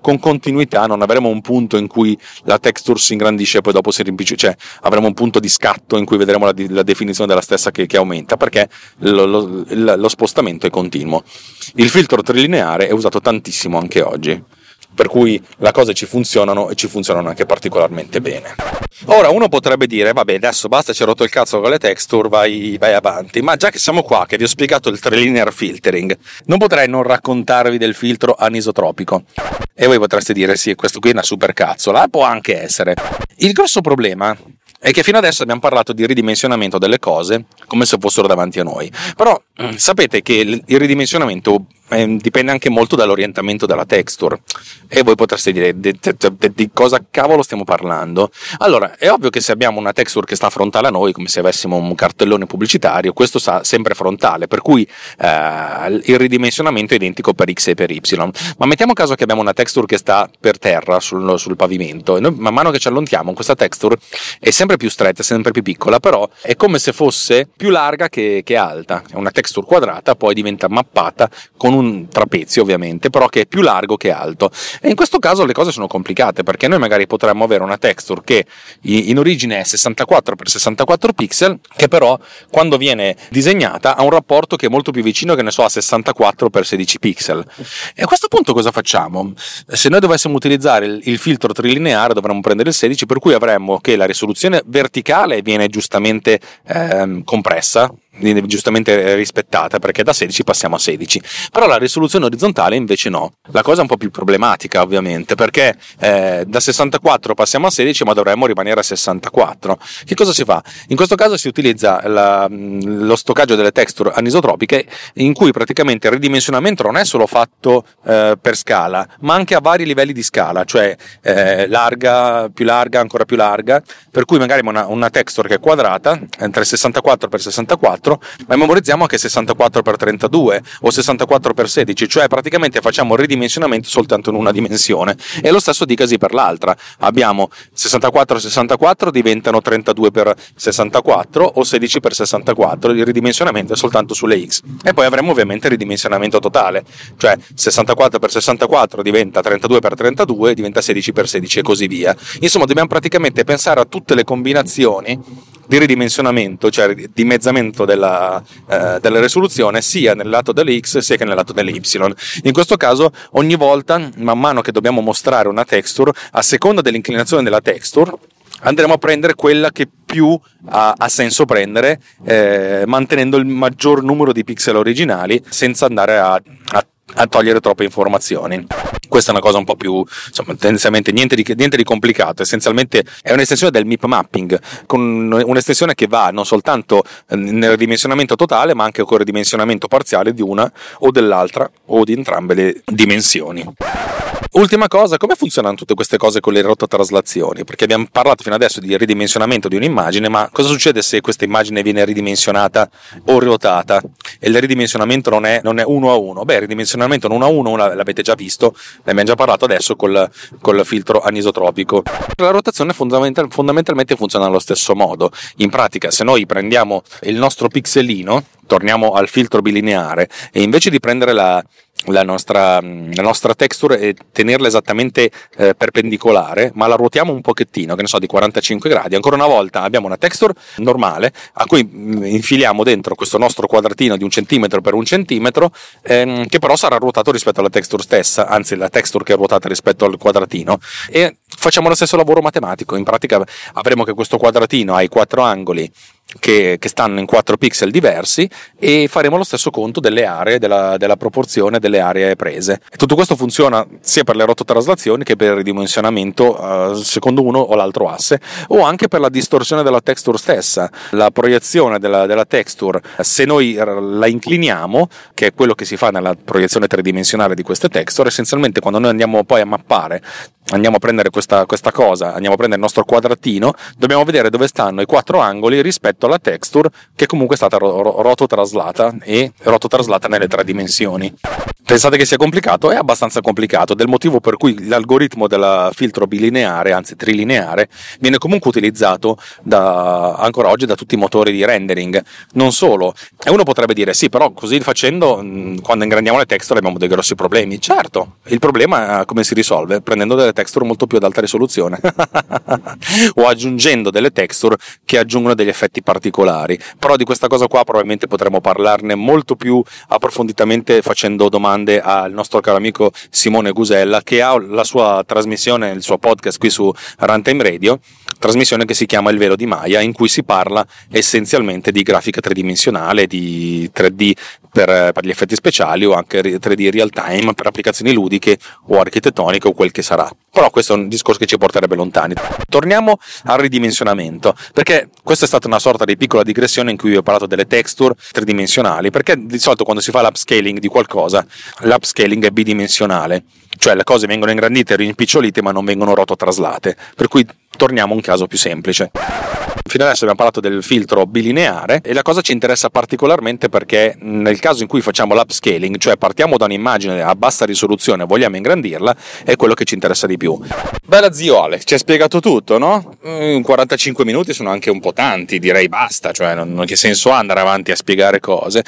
con continuità. Non avremo un punto in cui la texture si ingrandisce e poi dopo si rimpicci, cioè avremo un punto di scatto in cui vedremo la definizione della stessa che aumenta, perché lo spostamento è continuo. Il filtro trilineare è usato tantissimo anche oggi, per cui le cose ci funzionano e ci funzionano anche particolarmente bene. Ora uno potrebbe dire: vabbè, adesso basta, ci ho rotto il cazzo con le texture, vai avanti. Ma già che siamo qua, che vi ho spiegato il trilinear filtering, non potrei non raccontarvi del filtro anisotropico. E voi potreste dire: sì, questo qui è una super cazzola. Può anche essere. Il grosso problema è che fino adesso abbiamo parlato di ridimensionamento delle cose come se fossero davanti a noi, però sapete che il ridimensionamento dipende anche molto dall'orientamento della texture, e voi potreste dire: di cosa cavolo stiamo parlando? Allora, è ovvio che se abbiamo una texture che sta frontale a noi, come se avessimo un cartellone pubblicitario, questo sta sempre frontale, per cui il ridimensionamento è identico per x e per y. Ma mettiamo caso che abbiamo una texture che sta per terra sul pavimento, e noi man mano che ci allontaniamo questa texture è sempre più stretta, sempre più piccola, però è come se fosse più larga che alta. È una texture quadrata, poi diventa mappata con un trapezio ovviamente, però che è più largo che alto, e in questo caso le cose sono complicate, perché noi magari potremmo avere una texture che in origine è 64x64 pixel, che però quando viene disegnata ha un rapporto che è molto più vicino, che ne so, a 64x16 pixel. E a questo punto cosa facciamo? Se noi dovessimo utilizzare il filtro trilineare dovremmo prendere il 16, per cui avremmo che la risoluzione verticale viene giustamente compressa, viene giustamente rispettata, perché da 16 passiamo a 16, però la risoluzione orizzontale invece no. La cosa è un po' più problematica ovviamente, perché da 64 passiamo a 16, ma dovremmo rimanere a 64. Che cosa si fa? In questo caso si utilizza lo stoccaggio delle texture anisotropiche, in cui praticamente il ridimensionamento non è solo fatto per scala, ma anche a vari livelli di scala, cioè larga, più larga, ancora più larga, per cui magari una texture che è quadrata, tra 64x64, ma memorizziamo anche 64x32 o 64x16, cioè praticamente facciamo ridimensionamento soltanto in una dimensione. E lo stesso dicasi per l'altra: abbiamo 64x64 diventano 32x64 o 16x64, il ridimensionamento è soltanto sulle x. E poi avremo ovviamente il ridimensionamento totale, cioè 64x64 diventa 32x32, diventa 16x16 e così via. Insomma, dobbiamo praticamente pensare a tutte le combinazioni di ridimensionamento, cioè di mezzamento della risoluzione, sia nel lato dell'X sia che nel lato dell'Y. In questo caso ogni volta, man mano che dobbiamo mostrare una texture, a seconda dell'inclinazione della texture andremo a prendere quella che più ha senso prendere, mantenendo il maggior numero di pixel originali senza andare a togliere troppe informazioni. Questa è una cosa un po' più, insomma, tendenzialmente niente di complicato. Essenzialmente è un'estensione del mip mapping, con un'estensione che va non soltanto nel ridimensionamento totale, ma anche con il ridimensionamento parziale di una o dell'altra o di entrambe le dimensioni. Ultima cosa: come funzionano tutte queste cose con le rototraslazioni? Perché abbiamo parlato fino adesso di ridimensionamento di un'immagine, ma cosa succede se questa immagine viene ridimensionata o ruotata? E il ridimensionamento non è uno a uno? Beh, il ridimensionamento non a uno l'avete già visto, ne abbiamo già parlato adesso col filtro anisotropico. La rotazione fondamentalmente funziona allo stesso modo. In pratica, se noi prendiamo il nostro pixelino, torniamo al filtro bilineare, e invece di prendere la nostra texture e tenerla esattamente perpendicolare, ma la ruotiamo un pochettino, che ne so, di 45 gradi, ancora una volta abbiamo una texture normale a cui infiliamo dentro questo nostro quadratino di 1 cm per 1 cm, che però sarà ruotato rispetto alla texture stessa, anzi la texture che è ruotata rispetto al quadratino, e facciamo lo stesso lavoro matematico. In pratica avremo che questo quadratino ha i 4 angoli che stanno in 4 pixel diversi, e faremo lo stesso conto delle aree, della proporzione delle aree prese. E tutto questo funziona sia per le rototraslazioni che per il ridimensionamento secondo uno o l'altro asse, o anche per la distorsione della texture stessa, la proiezione della texture. Se noi la incliniamo, che è quello che si fa nella proiezione tridimensionale di queste texture, essenzialmente quando noi andiamo poi a mappare, andiamo a prendere questa cosa, andiamo a prendere il nostro quadratino, dobbiamo vedere dove stanno i 4 angoli rispetto alla texture che comunque è stata rototraslata e rototraslata nelle 3 dimensioni. Pensate che sia complicato? È abbastanza complicato, del motivo per cui l'algoritmo del filtro bilineare, anzi trilineare, viene comunque utilizzato ancora oggi da tutti i motori di rendering. Non solo, e uno potrebbe dire sì, però così facendo quando ingrandiamo le texture abbiamo dei grossi problemi. Certo, il problema come si risolve? Prendendo delle texture molto più ad alta risoluzione o aggiungendo delle texture che aggiungono degli effetti particolari. Però di questa cosa qua probabilmente potremo parlarne molto più approfonditamente facendo domande al nostro caro amico Simone Gusella, che ha la sua trasmissione, il suo podcast qui su Runtime Radio, trasmissione che si chiama Il Velo di Maya, in cui si parla essenzialmente di grafica tridimensionale, di 3D per gli effetti speciali, o anche 3D real time per applicazioni ludiche o architettoniche o quel che sarà. Però questo è un discorso che ci porterebbe lontani. Torniamo al ridimensionamento, perché questa è stata una sorta di piccola digressione in cui vi ho parlato delle texture tridimensionali, perché di solito quando si fa l'upscaling di qualcosa, l'upscaling è bidimensionale, cioè le cose vengono ingrandite e rimpicciolite ma non vengono rototraslate, per cui torniamo a un caso più semplice. Fino adesso abbiamo parlato del filtro bilineare, e la cosa ci interessa particolarmente perché nel caso in cui facciamo l'upscaling, cioè partiamo da un'immagine a bassa risoluzione e vogliamo ingrandirla, è quello che ci interessa di più. Bella zio Alex, ci hai spiegato tutto, no? 45 minuti sono anche un po' tanti, direi basta, cioè non che senso ha andare avanti a spiegare cose.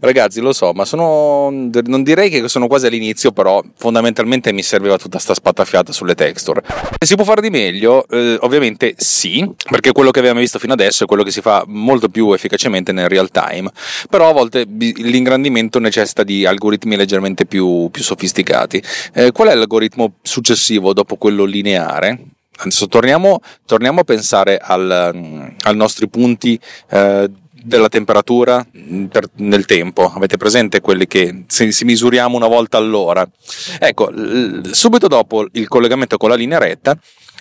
Ragazzi, lo so, ma non direi che sono quasi all'inizio, però fondamentalmente mi serviva tutta sta spattafiata sulle texture. Si può fare di meglio? Ovviamente sì, perché quello che abbiamo visto fino adesso è quello che si fa molto più efficacemente nel real time, però a volte l'ingrandimento necessita di algoritmi leggermente più sofisticati. Qual è l'algoritmo successivo dopo quello lineare? Adesso torniamo a pensare ai nostri punti della temperatura nel tempo. Avete presente quelli che si misuriamo una volta all'ora? Ecco, subito dopo il collegamento con la linea retta,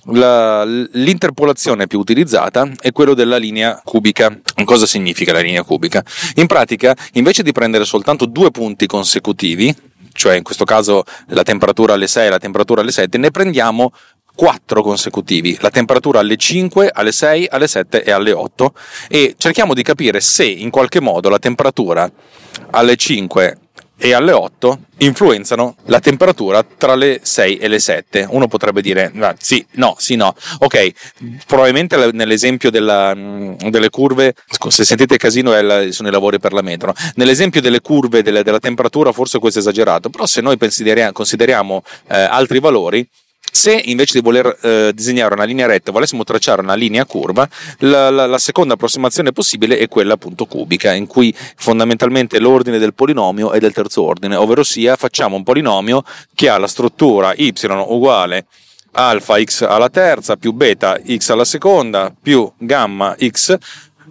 l'interpolazione più utilizzata è quello della linea cubica. Cosa significa la linea cubica? In pratica, invece di prendere soltanto 2 punti consecutivi, cioè in questo caso la temperatura alle 6 e la temperatura alle 7, ne prendiamo 4 consecutivi, la temperatura alle 5, alle 6, alle 7 e alle 8, e cerchiamo di capire se in qualche modo la temperatura alle 5 e alle 8 influenzano la temperatura tra le 6 e le 7. Uno potrebbe dire sì, no, sì, no. Ok, probabilmente nell'esempio delle curve, se sentite casino sono i lavori per la metro, nell'esempio delle curve della temperatura forse questo è esagerato, però se noi consideriamo altri valori, se invece di voler disegnare una linea retta volessimo tracciare una linea curva, la seconda approssimazione possibile è quella appunto cubica, in cui fondamentalmente l'ordine del polinomio è del terzo ordine, ovvero sia facciamo un polinomio che ha la struttura y uguale alfa x alla terza più beta x alla seconda più gamma x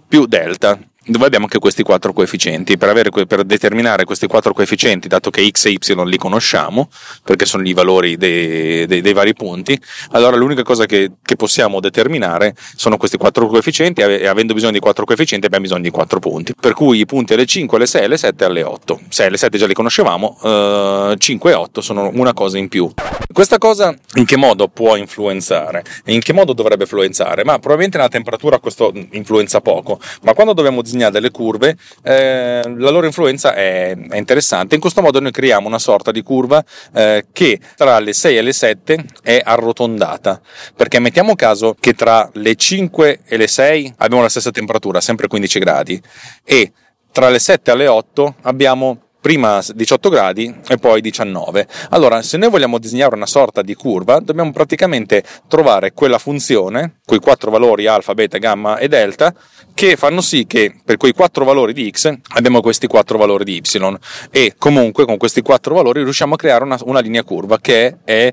più delta, dove abbiamo anche questi 4 coefficienti. Per determinare questi 4 coefficienti, dato che x e y li conosciamo perché sono i valori dei vari punti, allora l'unica cosa che possiamo determinare sono questi 4 coefficienti, e avendo bisogno di 4 coefficienti abbiamo bisogno di 4 punti, per cui i punti alle 5, alle 6, alle 7 e alle 8. 6 e alle 7 già li conoscevamo, 5 e 8 sono una cosa in più. Questa cosa in che modo può influenzare? In che modo dovrebbe influenzare? Ma probabilmente nella temperatura questo influenza poco, ma quando dobbiamo delle curve, la loro influenza è interessante. In questo modo noi creiamo una sorta di curva che tra le 6 e le 7 è arrotondata, perché mettiamo caso che tra le 5 e le 6 abbiamo la stessa temperatura, sempre 15 gradi, e tra le 7 e le 8 abbiamo prima 18 gradi e poi 19. Allora, se noi vogliamo disegnare una sorta di curva, dobbiamo praticamente trovare quella funzione, quei quattro valori alfa, beta, gamma e delta, che fanno sì che per quei quattro valori di x abbiamo questi quattro valori di y, e comunque con questi quattro valori riusciamo a creare una linea curva che è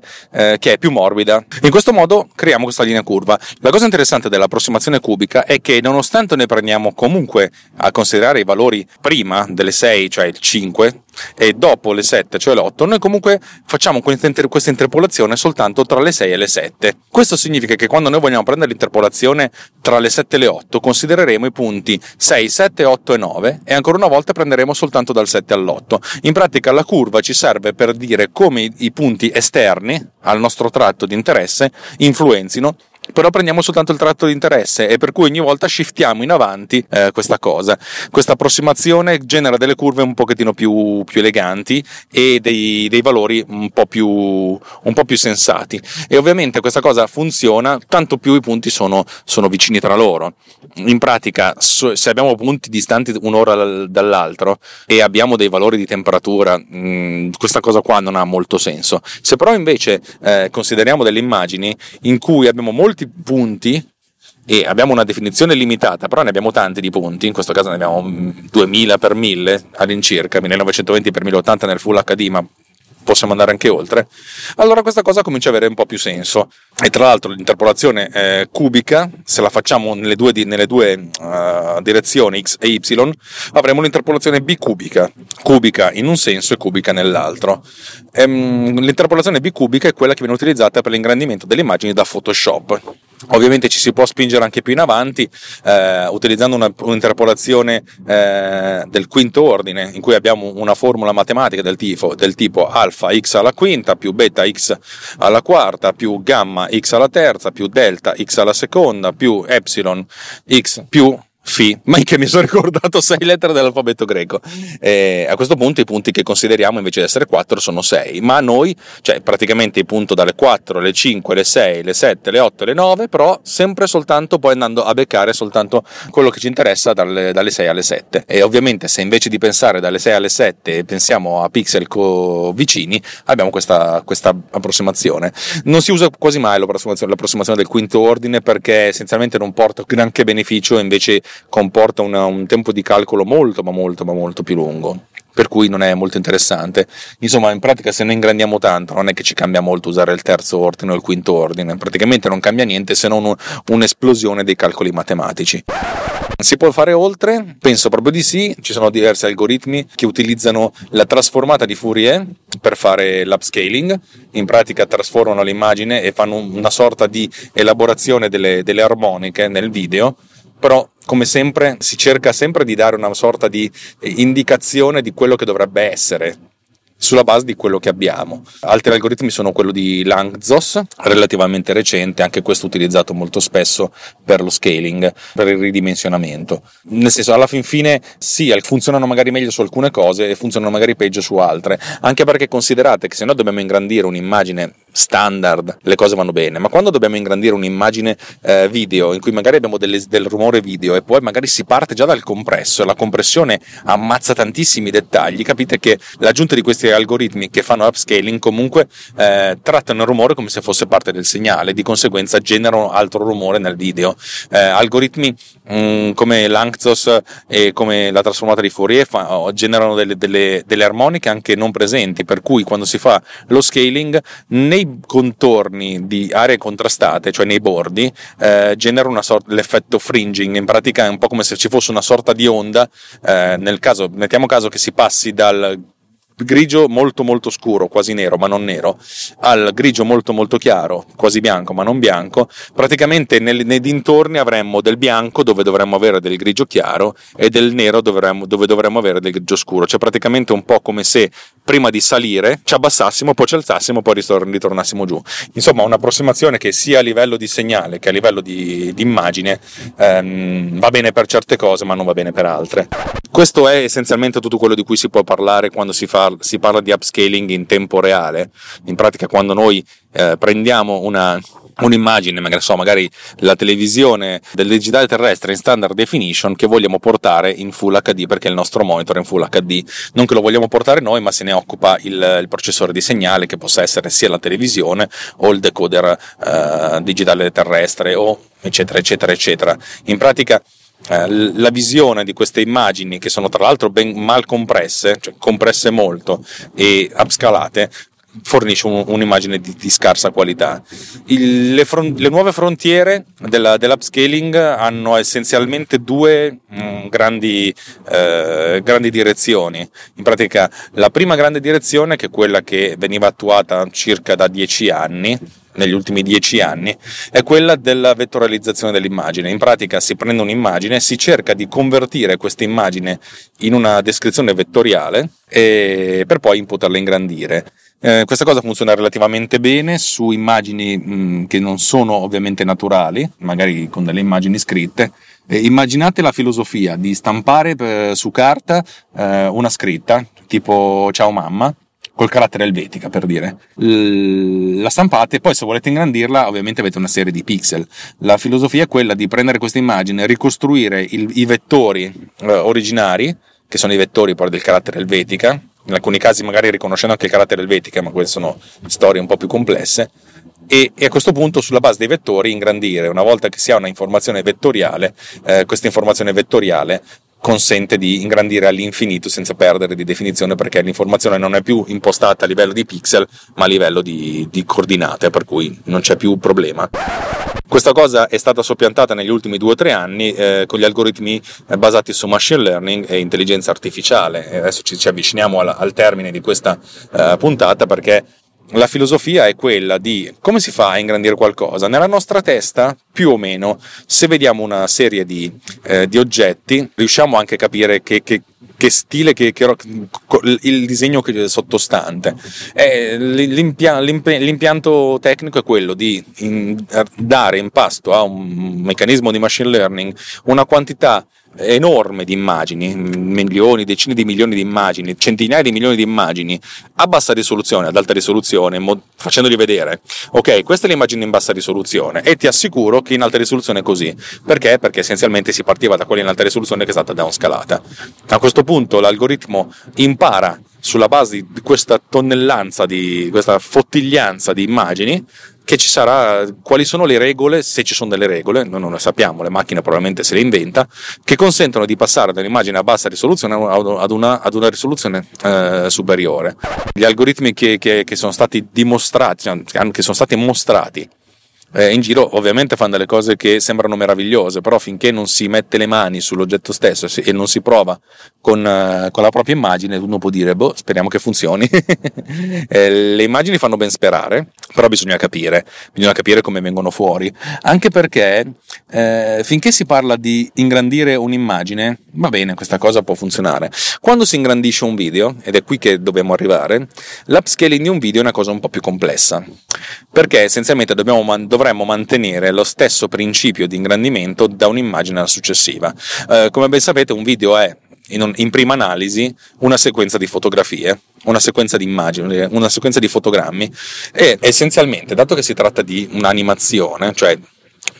più morbida. In questo modo creiamo questa linea curva. La cosa interessante dell'approssimazione cubica è che, nonostante noi prendiamo comunque a considerare i valori prima delle 6, cioè il 5, e dopo le 7, cioè l'8, noi comunque facciamo questa interpolazione soltanto tra le 6 e le 7. Questo significa che quando noi vogliamo prendere l'interpolazione tra le 7 e le 8 considereremo i punti 6, 7, 8 e 9, e ancora una volta prenderemo soltanto dal 7 all'8. In pratica la curva ci serve per dire come i punti esterni al nostro tratto di interesse influenzino, però prendiamo soltanto il tratto di interesse, e per cui ogni volta shiftiamo in avanti questa cosa. Questa approssimazione genera delle curve un pochettino più eleganti e dei valori un po' più sensati, e ovviamente questa cosa funziona tanto più i punti sono vicini tra loro. In pratica, se abbiamo punti distanti un'ora dall'altro e abbiamo dei valori di temperatura, questa cosa qua non ha molto senso. Se però invece consideriamo delle immagini in cui abbiamo molti punti e abbiamo una definizione limitata, però ne abbiamo tanti di punti, in questo caso ne abbiamo 2000 per 1000 all'incirca, 1920 per 1080 nel Full HD, ma possiamo andare anche oltre, allora questa cosa comincia ad avere un po' più senso. E tra l'altro l'interpolazione cubica, se la facciamo nelle due direzioni x e y, avremo l'interpolazione bicubica, cubica in un senso e cubica nell'altro. L'interpolazione bicubica è quella che viene utilizzata per l'ingrandimento delle immagini da Photoshop. Ovviamente ci si può spingere anche più in avanti utilizzando un'interpolazione del quinto ordine, in cui abbiamo una formula matematica del tipo alfa x alla quinta più beta x alla quarta più gamma x alla terza più delta x alla seconda più epsilon x più phi, ma in che mi sono ricordato 6 lettere dell'alfabeto greco. A questo punto i punti che consideriamo invece di essere 4 sono 6, ma noi, cioè praticamente il punto dalle 4, le 5, le 6, le 7, le 8, le 9, però sempre soltanto poi andando a beccare soltanto quello che ci interessa dalle 6 alle 7. E ovviamente se invece di pensare dalle 6 alle 7 pensiamo a pixel vicini, abbiamo questa approssimazione. Non si usa quasi mai l'approssimazione del quinto ordine, perché essenzialmente non porta neanche beneficio, invece comporta un tempo di calcolo molto più lungo, per cui non è molto interessante. Insomma, in pratica, se noi ingrandiamo tanto non è che ci cambia molto usare il terzo ordine o il quinto ordine, praticamente non cambia niente, se non un'esplosione dei calcoli matematici. Si può fare oltre? Penso proprio di sì. Ci sono diversi algoritmi che utilizzano la trasformata di Fourier per fare l'upscaling. In pratica trasformano l'immagine e fanno una sorta di elaborazione delle armoniche nel video, però come sempre si cerca sempre di dare una sorta di indicazione di quello che dovrebbe essere sulla base di quello che abbiamo. Altri algoritmi sono quello di Lanczos, relativamente recente, anche questo utilizzato molto spesso per lo scaling, per il ridimensionamento. Nel senso, alla fin fine sì, funzionano magari meglio su alcune cose e funzionano magari peggio su altre, anche perché considerate che se noi dobbiamo ingrandire un'immagine standard le cose vanno bene, ma quando dobbiamo ingrandire un'immagine video in cui magari abbiamo del rumore video e poi magari si parte già dal compresso e la compressione ammazza tantissimi dettagli, capite che l'aggiunta di questi algoritmi che fanno upscaling comunque trattano il rumore come se fosse parte del segnale, di conseguenza generano altro rumore nel video. Algoritmi come Lanczos e come la trasformata di Fourier generano delle armoniche anche non presenti, per cui quando si fa lo scaling nei contorni di aree contrastate, cioè nei bordi, genera una sorta l'effetto fringing. In pratica è un po' come se ci fosse una sorta di onda, mettiamo caso che si passi dal grigio molto scuro, quasi nero ma non nero, al grigio molto chiaro, quasi bianco ma non bianco. Praticamente nei dintorni avremmo del bianco dove dovremmo avere del grigio chiaro e del nero dove dovremmo avere del grigio scuro, cioè praticamente un po' come se prima di salire ci abbassassimo, poi ci alzassimo, poi ritornassimo giù. Insomma, un'approssimazione che sia a livello di segnale che a livello di immagine va bene per certe cose ma non va bene per altre. Questo è essenzialmente tutto quello di cui si può parlare quando si parla di upscaling in tempo reale. In pratica, quando noi prendiamo una un'immagine, magari la televisione del digitale terrestre in standard definition che vogliamo portare in Full HD perché il nostro monitor è in Full HD, non che lo vogliamo portare noi, ma se ne occupa il processore di segnale, che possa essere sia la televisione o il decoder digitale terrestre, o eccetera eccetera eccetera. In pratica la visione di queste immagini, che sono tra l'altro ben mal compresse, cioè compresse molto e upscalate, fornisce un'immagine di scarsa qualità. Le nuove frontiere dell'upscaling hanno essenzialmente due grandi direzioni. In pratica, la prima grande direzione, che è quella che veniva attuata circa da 10 anni, negli ultimi 10 anni, è quella della vettorializzazione dell'immagine. In pratica si prende un'immagine, si cerca di convertire questa immagine in una descrizione vettoriale e per poi imputarla e ingrandire. Questa cosa funziona relativamente bene su immagini che non sono ovviamente naturali, magari con delle immagini scritte. Immaginate la filosofia di stampare su carta una scritta tipo "ciao mamma", col carattere elvetica, per dire. La stampate e poi, se volete ingrandirla, ovviamente avete una serie di pixel. La filosofia è quella di prendere questa immagine, ricostruire i vettori originari, che sono i vettori poi del carattere elvetica, in alcuni casi magari riconoscendo anche il carattere elvetica, ma queste sono storie un po' più complesse, e a questo punto, sulla base dei vettori, ingrandire. Una volta che si ha una informazione vettoriale, questa informazione vettoriale consente di ingrandire all'infinito senza perdere di definizione, perché l'informazione non è più impostata a livello di pixel ma a livello di coordinate, per cui non c'è più problema. Questa cosa è stata soppiantata negli ultimi 2 o 3 anni con gli algoritmi basati su machine learning e intelligenza artificiale. E adesso ci avviciniamo al termine di questa puntata, perché la filosofia è quella di come si fa a ingrandire qualcosa. Nella nostra testa, più o meno, se vediamo una serie di oggetti, riusciamo anche a capire che stile, il disegno sottostante. L'impianto tecnico è quello di dare in pasto a un meccanismo di machine learning una quantità enorme di immagini, milioni, decine di milioni di immagini, centinaia di milioni di immagini a bassa risoluzione, ad alta risoluzione, facendoli vedere. Ok, questa è l'immagine in bassa risoluzione, e ti assicuro che in alta risoluzione è così. Perché? Perché essenzialmente si partiva da quella in alta risoluzione che è stata downscalata. A questo punto l'algoritmo impara, sulla base di questa tonnellanza, di questa fottiglianza di immagini, che ci sarà, quali sono le regole, se ci sono delle regole, noi non le sappiamo, le macchine probabilmente se le inventa, che consentono di passare da un'immagine a bassa risoluzione ad una risoluzione superiore. Gli algoritmi che sono stati dimostrati, che sono stati mostrati in giro, ovviamente fanno delle cose che sembrano meravigliose, però finché non si mette le mani sull'oggetto stesso e non si prova con la propria immagine, uno può dire boh, speriamo che funzioni. Le immagini fanno ben sperare, però bisogna capire come vengono fuori, anche perché finché si parla di ingrandire un'immagine, va bene, questa cosa può funzionare. Quando si ingrandisce un video, ed è qui che dobbiamo arrivare, l'upscaling di un video è una cosa un po' più complessa, perché essenzialmente dovremmo mantenere lo stesso principio di ingrandimento da un'immagine alla successiva. Come ben sapete, un video è in prima analisi una sequenza di fotografie, una sequenza di immagini, una sequenza di fotogrammi, e essenzialmente, dato che si tratta di un'animazione, cioè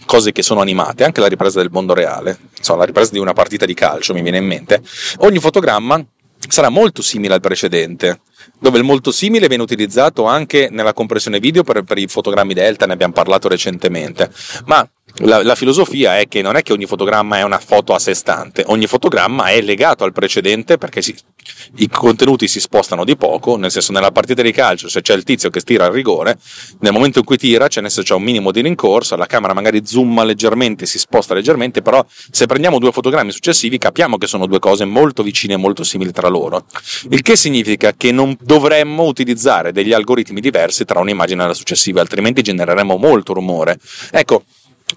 cose che sono animate, anche la ripresa del mondo reale, insomma, la ripresa di una partita di calcio mi viene in mente, ogni fotogramma sarà molto simile al precedente, dove il molto simile viene utilizzato anche nella compressione video per i fotogrammi delta, ne abbiamo parlato recentemente. Ma la filosofia è che non è che ogni fotogramma è una foto a sé stante, ogni fotogramma è legato al precedente, perché i contenuti si spostano di poco, nel senso, nella partita di calcio, se c'è il tizio che tira il rigore, nel momento in cui tira c'è un minimo di rincorsa, la camera magari zooma leggermente, si sposta leggermente, però se prendiamo 2 fotogrammi successivi capiamo che sono 2 cose molto vicine e molto simili tra loro, il che significa che non dovremmo utilizzare degli algoritmi diversi tra un'immagine e la successiva, altrimenti genereremo molto rumore. Ecco,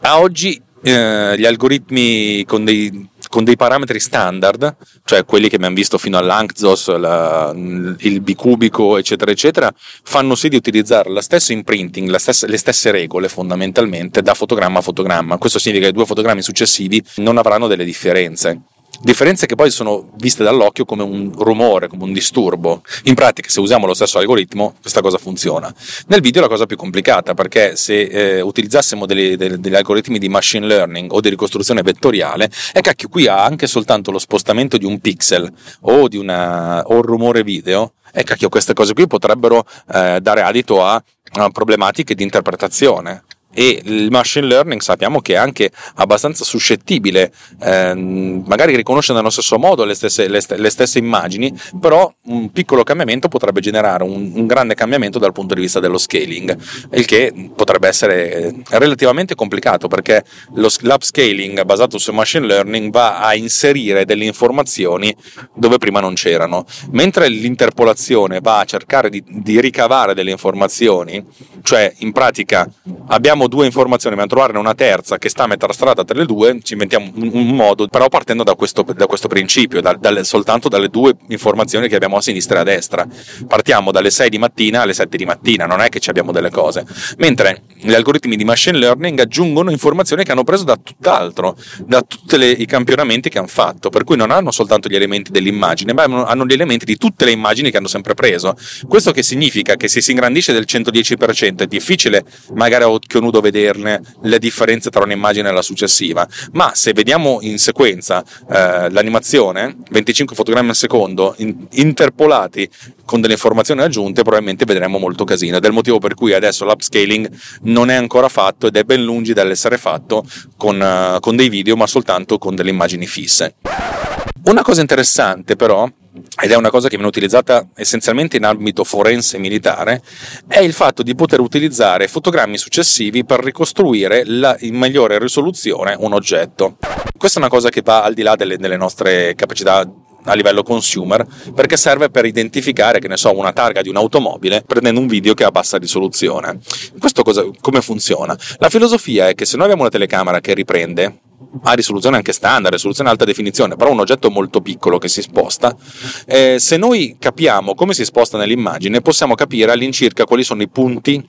a oggi gli algoritmi con dei parametri standard, cioè quelli che abbiamo visto fino a Lanczos, il bicubico, eccetera eccetera, fanno sì di utilizzare lo stesso imprinting, le stesse regole fondamentalmente da fotogramma a fotogramma. Questo significa che 2 fotogrammi successivi non avranno delle differenze. differenze che poi sono viste dall'occhio come un rumore, come un disturbo. In pratica, se usiamo lo stesso algoritmo, questa cosa funziona. Nel video è la cosa più complicata, perché se utilizzassimo degli algoritmi di machine learning o di ricostruzione vettoriale, e cacchio, qui ha anche soltanto lo spostamento di un pixel o di una o un rumore video, e cacchio, queste cose qui potrebbero dare adito a problematiche di interpretazione. E il machine learning sappiamo che è anche abbastanza suscettibile, magari riconosce nello stesso modo le stesse immagini, però un piccolo cambiamento potrebbe generare un grande cambiamento dal punto di vista dello scaling, il che potrebbe essere relativamente complicato, perché l'upscaling basato su machine learning va a inserire delle informazioni dove prima non c'erano, mentre l'interpolazione va a cercare di ricavare delle informazioni, cioè in pratica abbiamo due informazioni, ma trovarne una terza che sta a metà strada tra le due, ci inventiamo un modo, però partendo da questo principio, soltanto dalle due informazioni che abbiamo a sinistra e a destra. Partiamo dalle 6 di mattina alle 7 di mattina, non è che ci abbiamo delle cose, mentre gli algoritmi di machine learning aggiungono informazioni che hanno preso da tutt'altro, da tutti i campionamenti che hanno fatto, per cui non hanno soltanto gli elementi dell'immagine, ma hanno gli elementi di tutte le immagini che hanno sempre preso. Questo che significa che se si ingrandisce del 110% è difficile magari a occhio nudo vederne le differenze tra un'immagine e la successiva, ma se vediamo in sequenza l'animazione, 25 fotogrammi al secondo interpolati con delle informazioni aggiunte, probabilmente vedremo molto casino, ed è il motivo per cui adesso l'upscaling non è ancora fatto, ed è ben lungi dall'essere fatto con dei video, ma soltanto con delle immagini fisse. Una cosa interessante però, ed è una cosa che viene utilizzata essenzialmente in ambito forense militare, è il fatto di poter utilizzare fotogrammi successivi per ricostruire in migliore risoluzione un oggetto. Questa è una cosa che va al di là delle nostre capacità a livello consumer, perché serve per identificare, che ne so, una targa di un'automobile prendendo un video che ha bassa risoluzione. Questo come funziona? La filosofia è che se noi abbiamo una telecamera che riprende a risoluzione anche standard, risoluzione alta definizione, però un oggetto molto piccolo che si sposta, se noi capiamo come si sposta nell'immagine, possiamo capire all'incirca quali sono i punti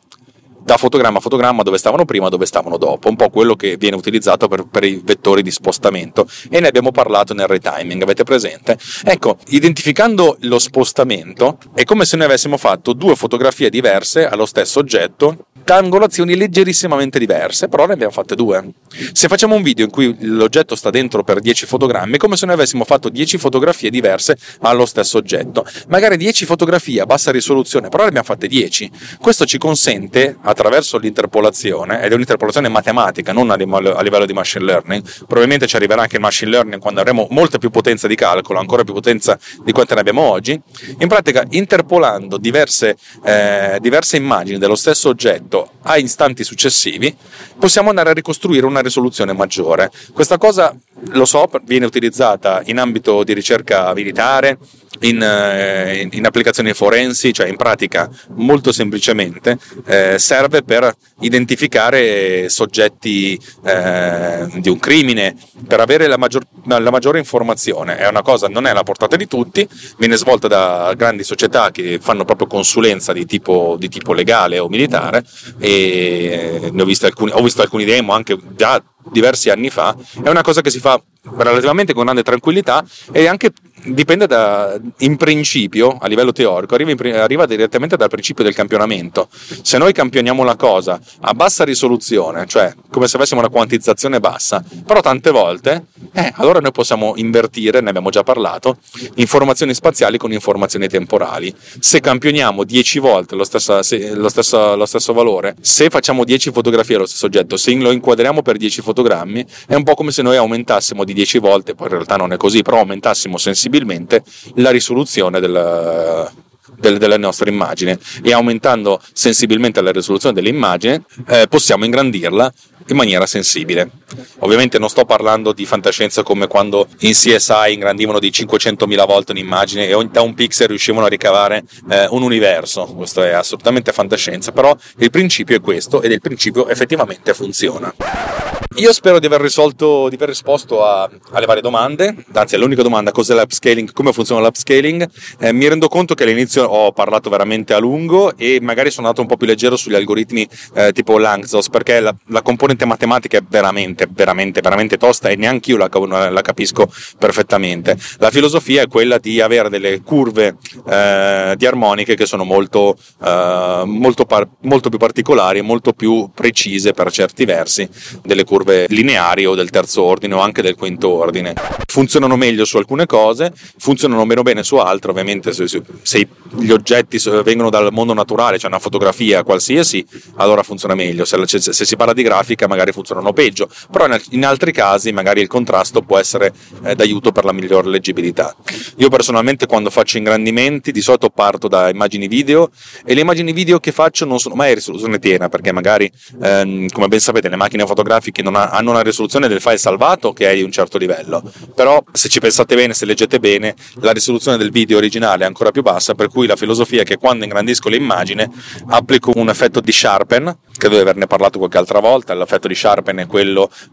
da fotogramma a fotogramma, dove stavano prima, dove stavano dopo, un po' quello che viene utilizzato per i vettori di spostamento, e ne abbiamo parlato nel retiming, avete presente? Ecco, identificando lo spostamento è come se noi avessimo fatto due fotografie diverse allo stesso oggetto, da angolazioni leggerissimamente diverse, però ne abbiamo fatte due. Se facciamo un video in cui l'oggetto sta dentro per 10 fotogrammi, è come se noi avessimo fatto 10 fotografie diverse allo stesso oggetto, magari 10 fotografie a bassa risoluzione, però ne abbiamo fatte 10. Questo ci consente, attraverso l'interpolazione, ed è un'interpolazione matematica, non a livello di machine learning, probabilmente ci arriverà anche il machine learning quando avremo molta più potenza di calcolo, ancora più potenza di quante ne abbiamo oggi, in pratica interpolando diverse immagini dello stesso oggetto a istanti successivi, possiamo andare a ricostruire una risoluzione maggiore. Questa cosa, lo so, viene utilizzata in ambito di ricerca militare, in applicazioni forensi, cioè in pratica molto semplicemente serve per identificare soggetti di un crimine, per avere la maggiore informazione. È una cosa, non è alla portata di tutti, viene svolta da grandi società che fanno proprio consulenza di tipo legale o militare, e ne ho visto alcuni demo anche già diversi anni fa. È una cosa che si fa relativamente con grande tranquillità, e anche dipende in principio, a livello teorico, arriva direttamente dal principio del campionamento. Se noi campioniamo la cosa a bassa risoluzione, cioè come se avessimo una quantizzazione bassa, però tante volte, allora noi possiamo invertire, ne abbiamo già parlato, informazioni spaziali con informazioni temporali. Se campioniamo 10 volte lo stesso valore, se facciamo 10 fotografie allo stesso oggetto, se lo inquadriamo per 10 fotogrammi, è un po' come se noi aumentassimo di 10 volte, poi in realtà non è così, però aumentassimo sensibilmente la risoluzione della nostra immagine, e aumentando sensibilmente la risoluzione dell'immagine possiamo ingrandirla in maniera sensibile. Ovviamente non sto parlando di fantascienza come quando in CSI ingrandivano di 500.000 volte un'immagine e da un pixel riuscivano a ricavare un universo. Questo è assolutamente fantascienza, però il principio è questo, ed il principio effettivamente funziona. Io spero di aver risposto alle varie domande, anzi all'unica domanda: cos'è l'upscaling, come funziona l'upscaling. Mi rendo conto che all'inizio ho parlato veramente a lungo, e magari sono andato un po' più leggero sugli algoritmi tipo Lanczos, perché la componente componente matematica è veramente, veramente, veramente tosta e neanche io la capisco perfettamente. La filosofia è quella di avere delle curve di armoniche che sono molto più particolari e molto più precise per certi versi delle curve lineari o del terzo ordine o anche del quinto ordine. Funzionano meglio su alcune cose, funzionano meno bene su altre. Ovviamente se gli oggetti vengono dal mondo naturale, cioè una fotografia qualsiasi, allora funziona meglio. Se si parla di grafica magari funzionano peggio, però in altri casi magari il contrasto può essere d'aiuto per la miglior leggibilità. Io personalmente, quando faccio ingrandimenti, di solito parto da immagini video, e le immagini video che faccio non sono mai a risoluzione piena, perché magari come ben sapete le macchine fotografiche hanno una risoluzione del file salvato che è di un certo livello, però se ci pensate bene, se leggete bene, la risoluzione del video originale è ancora più bassa, per cui la filosofia è che quando ingrandisco l'immagine applico un effetto di Sharpen. Credo di averne parlato qualche altra volta. L'effetto di Sharpen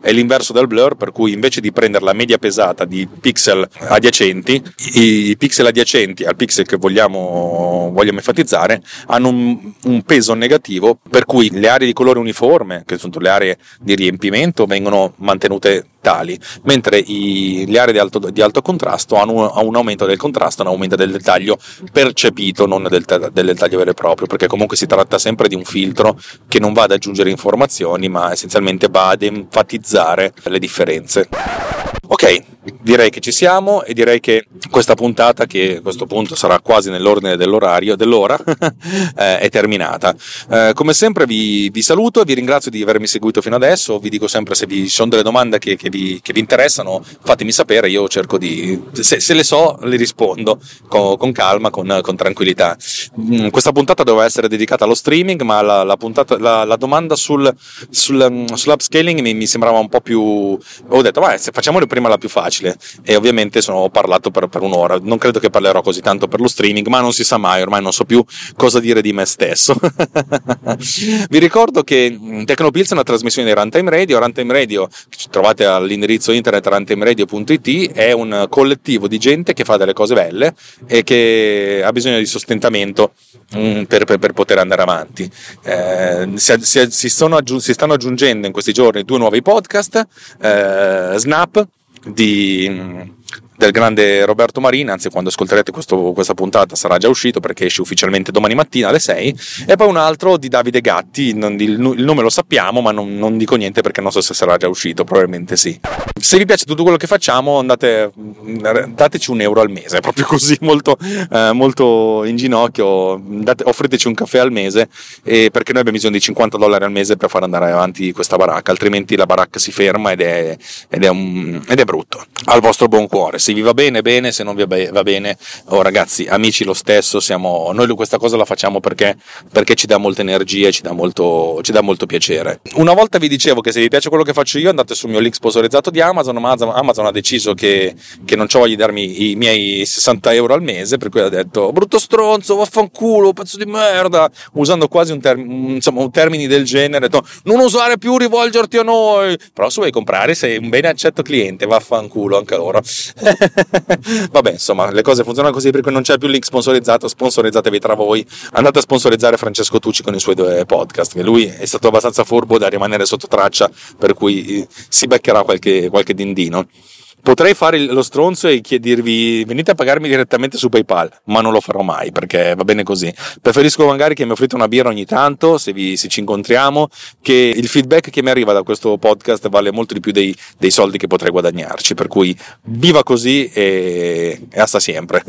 è l'inverso del blur, per cui invece di prendere la media pesata di pixel adiacenti, i pixel adiacenti al pixel che vogliamo enfatizzare hanno un peso negativo, per cui le aree di colore uniforme, che sono le aree di riempimento, vengono mantenute tali, mentre le aree di alto contrasto hanno un aumento del contrasto, un aumento del dettaglio percepito, non del dettaglio vero e proprio, perché comunque si tratta sempre di un filtro che non va ad aggiungere informazioni, ma essenzialmente va ad enfatizzare le differenze. Ok, direi che ci siamo, e direi che questa puntata, che a questo punto sarà quasi nell'ordine dell'ora, è terminata. Come sempre vi saluto, vi ringrazio di avermi seguito fino adesso. Vi dico sempre, se vi sono delle domande che vi interessano, fatemi sapere, io cerco di, se le so, le rispondo con calma, con tranquillità. Questa puntata doveva essere dedicata allo streaming, ma la puntata, la domanda sull'upscaling mi sembrava un po' più, ho detto facciamolo prima la più facile, e ovviamente ho parlato per un'ora. Non credo che parlerò così tanto per lo streaming, ma non si sa mai, ormai non so più cosa dire di me stesso. Vi ricordo che TechnoPillz è una trasmissione di Runtime Radio, ci trovate all'indirizzo internet runtimeradio.it. è un collettivo di gente che fa delle cose belle e che ha bisogno di sostentamento per poter andare avanti. Si stanno aggiungendo in questi giorni 2 nuovi podcast, Snap del grande Roberto Marina, anzi quando ascolterete questa puntata sarà già uscito, perché esce ufficialmente domani mattina alle 6, e poi un altro di Davide Gatti, il nome lo sappiamo ma non dico niente perché non so se sarà già uscito, probabilmente sì. Se vi piace tutto quello che facciamo, dateci €1 al mese, è proprio così, molto in ginocchio, offriteci un caffè al mese, perché noi abbiamo bisogno di $50 al mese per far andare avanti questa baracca, altrimenti la baracca si ferma ed è brutto. Al vostro buon cuore, se vi va bene bene, se non vi va bene, ragazzi, amici lo stesso, noi questa cosa la facciamo perché ci dà molta energia e ci dà molto piacere. Una volta vi dicevo che se vi piace quello che faccio io, andate sul mio link sponsorizzato di Amazon, ma Amazon ha deciso che non c'ho voglia di darmi i miei €60 al mese, per cui ha detto brutto stronzo, vaffanculo, pezzo di merda, usando quasi un termini del genere, non usare più, rivolgerti a noi, però se vuoi comprare sei un bene accetto cliente, vaffanculo anche loro. Vabbè, insomma, le cose funzionano così, perché non c'è più link sponsorizzato, sponsorizzatevi tra voi, andate a sponsorizzare Francesco Tucci con i suoi 2 podcast, che lui è stato abbastanza furbo da rimanere sotto traccia, per cui si beccherà qualche dindino. Potrei fare lo stronzo e chiedervi venite a pagarmi direttamente su PayPal, ma non lo farò mai, perché va bene così. Preferisco magari che mi offrite una birra ogni tanto, se ci incontriamo, che il feedback che mi arriva da questo podcast vale molto di più dei soldi che potrei guadagnarci, per cui viva così e hasta sempre.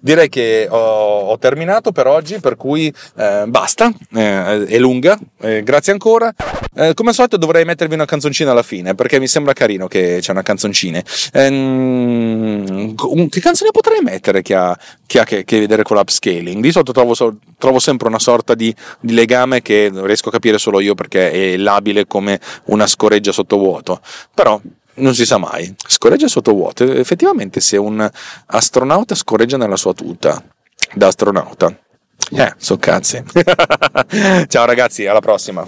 Direi che ho terminato per oggi, per cui basta, è lunga, grazie ancora. Come al solito dovrei mettervi una canzoncina alla fine, perché mi sembra carino che c'è una canzoncina. Che canzone potrei mettere che ha che vedere con l'upscaling? Di solito trovo sempre una sorta di legame che riesco a capire solo io, perché è labile come una scoreggia sottovuoto, però non si sa mai. Scorreggia sottovuoto, effettivamente, se un astronauta scorreggia nella sua tuta da astronauta, so cazzi. Ciao ragazzi, alla prossima.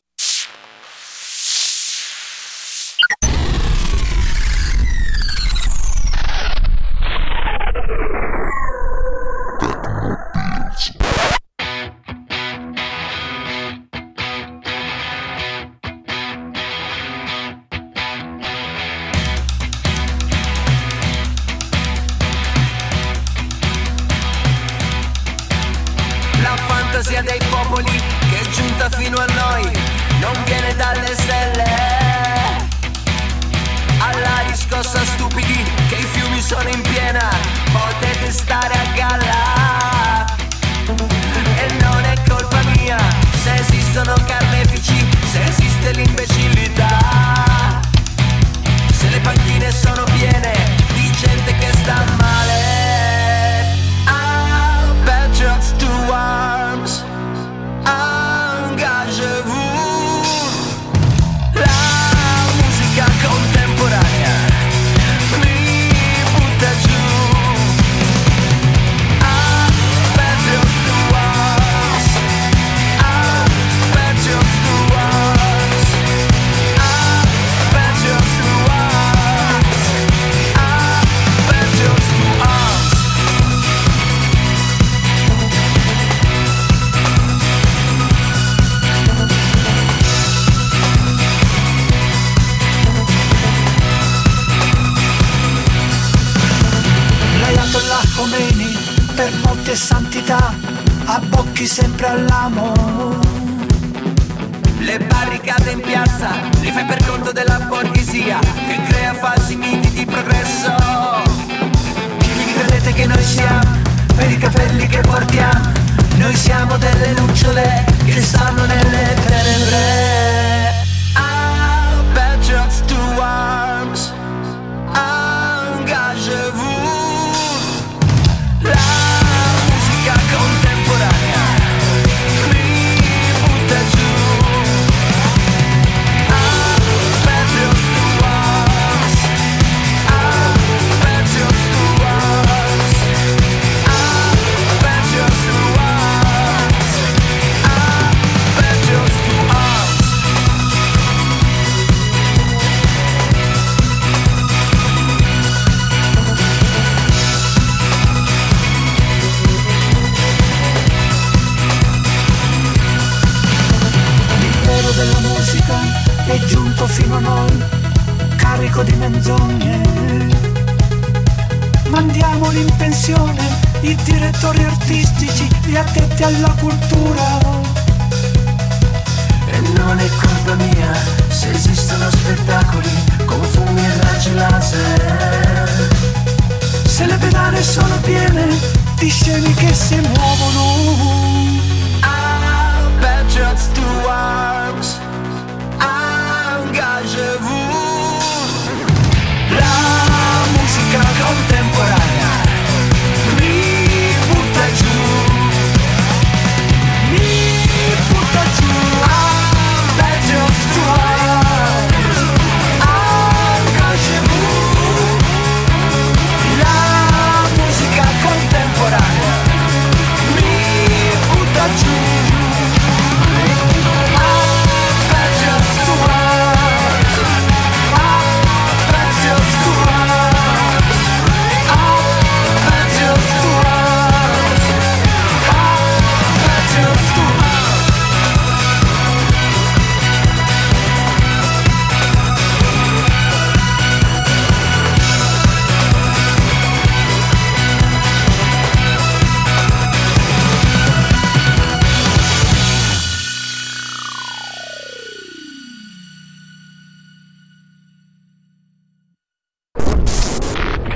vicino a noi, non viene dalle stelle. Alla riscossa stupidi che i fiumi sono in piena, potete stare a galla. E non è colpa mia se esistono carnefici, se esiste l'imbecillità, se le panchine sono piene di gente che sta male. I'll bet just two arms, engagez-vous. La musica contemporanea mi butta giù. I'll bet just two arms, I'll bet just two arms, I'll bet just two arms. L'ayatollah Khomeini per morte e santità, abbocchi sempre all'amo. Le barricate in piazza li fai per conto della borghesia che crea falsi miti di progresso. Chi credete che noi siamo per i capelli che portiamo? Noi siamo delle lucciole che stanno nelle tenebre. I'll bet just two arms, engagez-vous. La musica contemporanea mi butta giù. I'll bet just two arms, I'll bet just two arms, I'll bet just two arms, I'll bet just two arms. L'impero della musica è giunto fino a noi, carico di menzogne. Mandiamoli in pensione i direttori artistici, gli addetti alla cultura. E non è colpa mia se esistono spettacoli con fumi e raggi laser, se le pedane sono piene di scemi che si muovono. I'll bet just two arms, engagez-vous. La musica contemporanea mi butta giù, mi butta giù. I'll bet just two arms, engagez-vous. La musica contemporanea mi butta giù. I'll bet just two arms, I'll bet just two arms, I'll bet just two arms, I'll bet just two arms.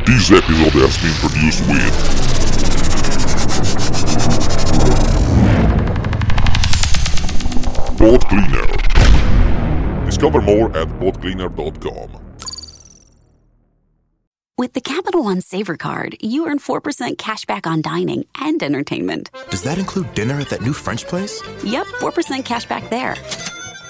This episode has been produced with Pod Cleaner. Discover more at podcleaner.com. With the Capital One Saver Card, you earn 4% cash back on dining and entertainment. Does that include dinner at that new French place? Yep, 4% cash back there.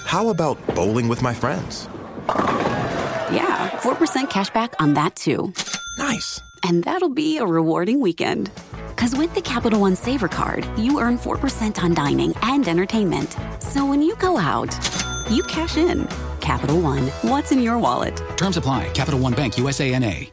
How about bowling with my friends? Yeah, 4% cash back on that too. Nice. And that'll be a rewarding weekend. Because with the Capital One Saver Card, you earn 4% on dining and entertainment. So when you go out, you cash in. Capital One, what's in your wallet? Terms apply. Capital One Bank, USA, N.A.